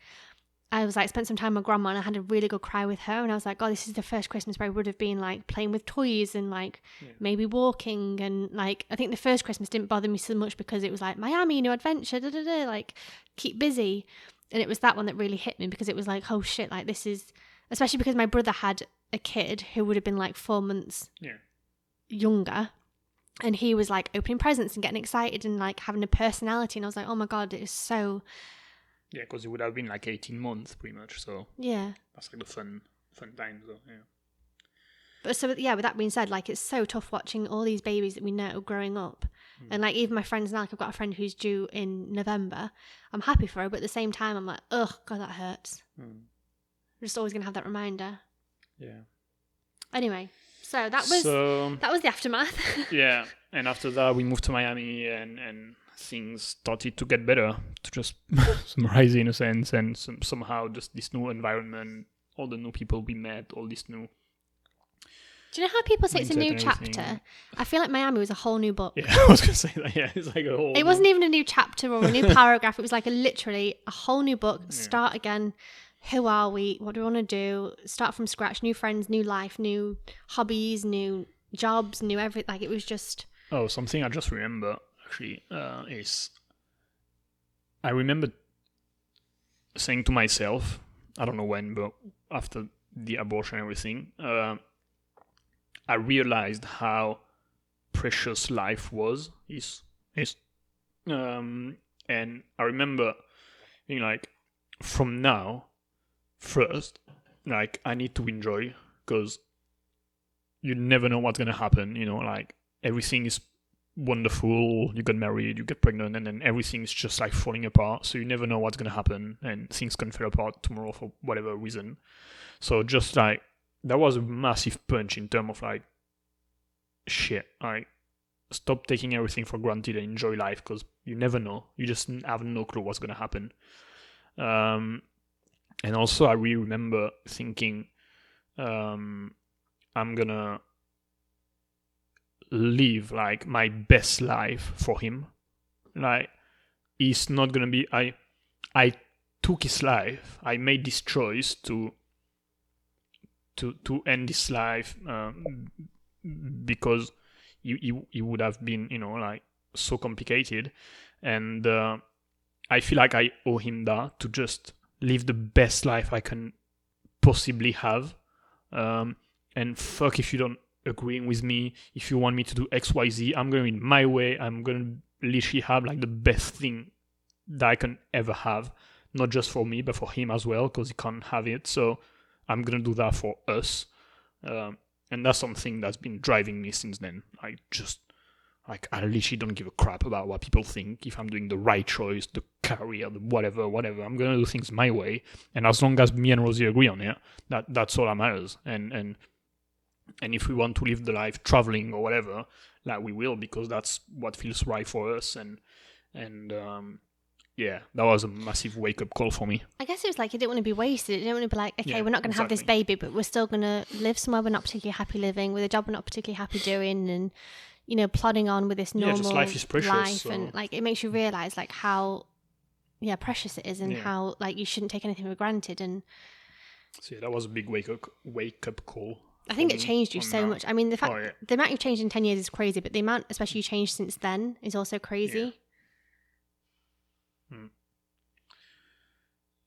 I was like, spent some time with grandma and I had a really good cry with her. And I was like, oh, this is the first Christmas where I would have been like playing with toys and like maybe walking. And like, I think the first Christmas didn't bother me so much because it was like Miami, new adventure, like keep busy. And it was that one that really hit me because it was like, oh shit, like this is, especially because my brother had a kid who would have been like 4 months younger. And he was like opening presents and getting excited and like having a personality. And I was like, oh my God, it is so... Yeah, because it would have been like 18 months pretty much, so... Yeah. That's like the fun time, so, yeah. But so, yeah, with that being said, like, it's so tough watching all these babies that we know growing up. Mm. And, like, even my friends now, like, I've got a friend who's due in November. I'm happy for her, but at the same time, I'm like, oh, God, that hurts. Mm. I'm just always going to have that reminder. Yeah. Anyway, so that was the aftermath. Yeah, and after that, we moved to Miami and things started to get better, to just summarize in a sense, and somehow just this new environment, all the new people we met, all this new... Do you know how people say it's a new chapter? I feel like Miami was a whole new book. Yeah, I was going to say that, yeah. It's like a whole... It wasn't even a new chapter or a new paragraph. It was like literally a whole new book, start again. Who are we? What do we want to do? Start from scratch, new friends, new life, new hobbies, new jobs, new everything. Like it was just... Oh, something I just remember. Actually, is I remember saying to myself, I don't know when, but after the abortion and everything, I realized how precious life is. And I remember being like, from now, first, like I need to enjoy because you never know what's gonna happen. You know, like everything is wonderful, you get married, you get pregnant, and then everything's just like falling apart, so you never know what's going to happen, and things can fall apart tomorrow for whatever reason. So just like that was a massive punch in terms of like shit, like stop taking everything for granted and enjoy life because you never know, you just have no clue what's going to happen. And also I really remember thinking I'm gonna live like my best life for him. Like he's not gonna be... I took his life, I made this choice to end his life because he would have been, you know, like so complicated, and I feel like I owe him that, to just live the best life I can possibly have. And fuck if you don't agree with me, if you want me to do X, Y, Z, I'm going my way. I'm going to literally have like the best thing that I can ever have. Not just for me, but for him as well, because he can't have it. So I'm going to do that for us. And that's something that's been driving me since then. I literally don't give a crap about what people think. If I'm doing the right choice, the career, the whatever, I'm going to do things my way. And as long as me and Rosie agree on it, that's all that matters. And if we want to live the life traveling or whatever, like we will, because that's what feels right for us. Yeah, that was a massive wake-up call for me. I guess it was like you didn't want to be wasted. You didn't want to be like, okay, we're not going to have this baby, but we're still going to live somewhere we're not particularly happy living, with a job we're not particularly happy doing, and, you know, plodding on with this normal just life. Is precious, life. And, like, it makes you realise, like, how, precious it is, and how, like, you shouldn't take anything for granted. And so, that was a big wake-up call. I think it changed you so much. I mean, the amount you've changed in 10 years is crazy, but the amount especially you changed since then is also crazy. Yeah.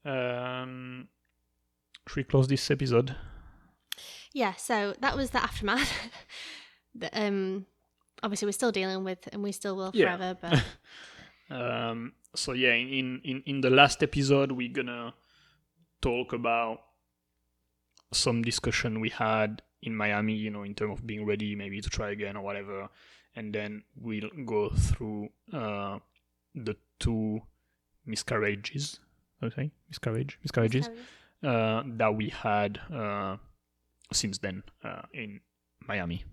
Should we close this episode? Yeah, so that was the aftermath. Obviously we're still dealing with, and we still will forever, but in the last episode we're gonna talk about some discussion we had in Miami, in terms of being ready maybe to try again or whatever, and then we'll go through the two miscarriages, that we had since then in Miami.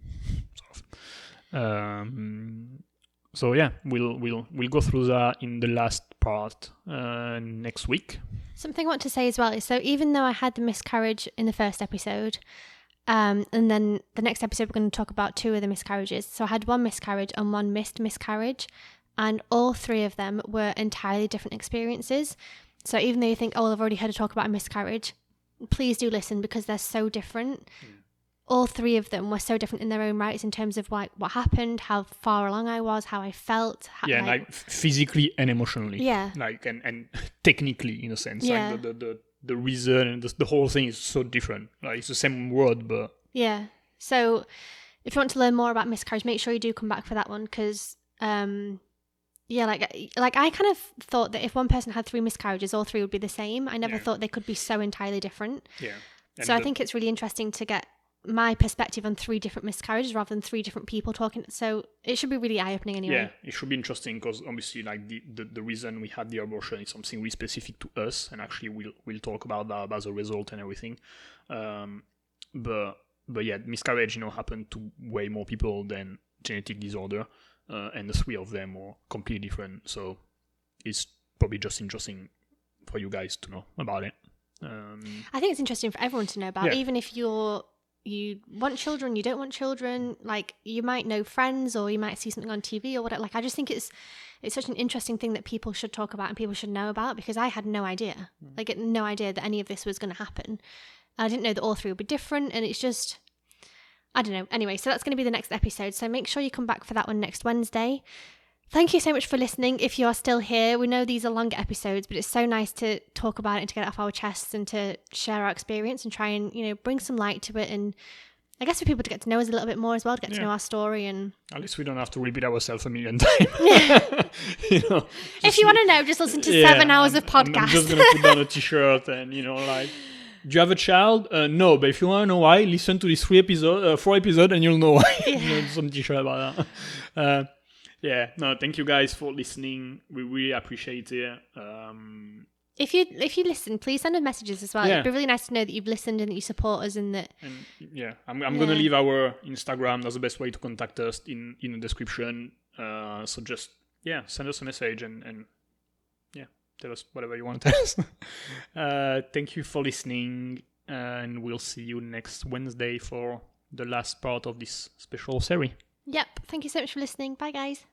We'll go through that in the last part next week. Something I want to say as well is, so even though I had the miscarriage in the first episode, and then the next episode we're going to talk about two of the miscarriages. So I had one miscarriage and one missed miscarriage. And all three of them were entirely different experiences. So even though you think, I've already heard a talk about a miscarriage, please do listen, because they're so different. Mm. All three of them were so different in their own rights in terms of like what happened, how far along I was, how I felt. Like physically and emotionally. Yeah. Like, and technically, in a sense. Yeah. Like the reason and the whole thing is so different. Like, it's the same word, but... Yeah. So if you want to learn more about miscarriage, make sure you do come back for that one, because... like I kind of thought that if one person had three miscarriages, all three would be the same. I never thought they could be so entirely different. Yeah. And so I think it's really interesting to get my perspective on three different miscarriages rather than three different people talking. So it should be really eye-opening anyway. Yeah, it should be interesting, because obviously like the reason we had the abortion is something really specific to us, and actually we'll talk about that as a result and everything. But yeah, miscarriage, happened to way more people than genetic disorder. And the three of them were completely different, so it's probably just interesting for you guys to know about it. I think it's interesting for everyone to know about, even if you want children, you don't want children, like you might know friends or you might see something on TV or whatever. Like I just think it's such an interesting thing that people should talk about and people should know about, because I had no idea. Like I had no idea that any of this was going to happen. I didn't know that all three would be different, and it's just... I don't know. Anyway, so that's going to be the next episode. So make sure you come back for that one next Wednesday. Thank you so much for listening. If you are still here, we know these are longer episodes, but it's so nice to talk about it and to get it off our chests and to share our experience and try and, bring some light to it. And I guess for people to get to know us a little bit more as well, to get to know our story. And at least we don't have to repeat ourselves a million times. If you want to know, just listen to 7 hours of podcast. I'm just going to put down a t-shirt and, do you have a child? No, but if you want to know why, listen to these four episodes, and you'll know why. Some t-shirt about that. Thank you guys for listening. We really appreciate it. If you listen, please send us messages as well. It'd be really nice to know that you've listened and that you support us and that. And I'm gonna leave our Instagram. That's the best way to contact us in the description. So just send us a message and. Tell us whatever you want to tell us. Thank you for listening, and we'll see you next Wednesday for the last part of this special series. Yep. Thank you so much for listening. Bye, guys.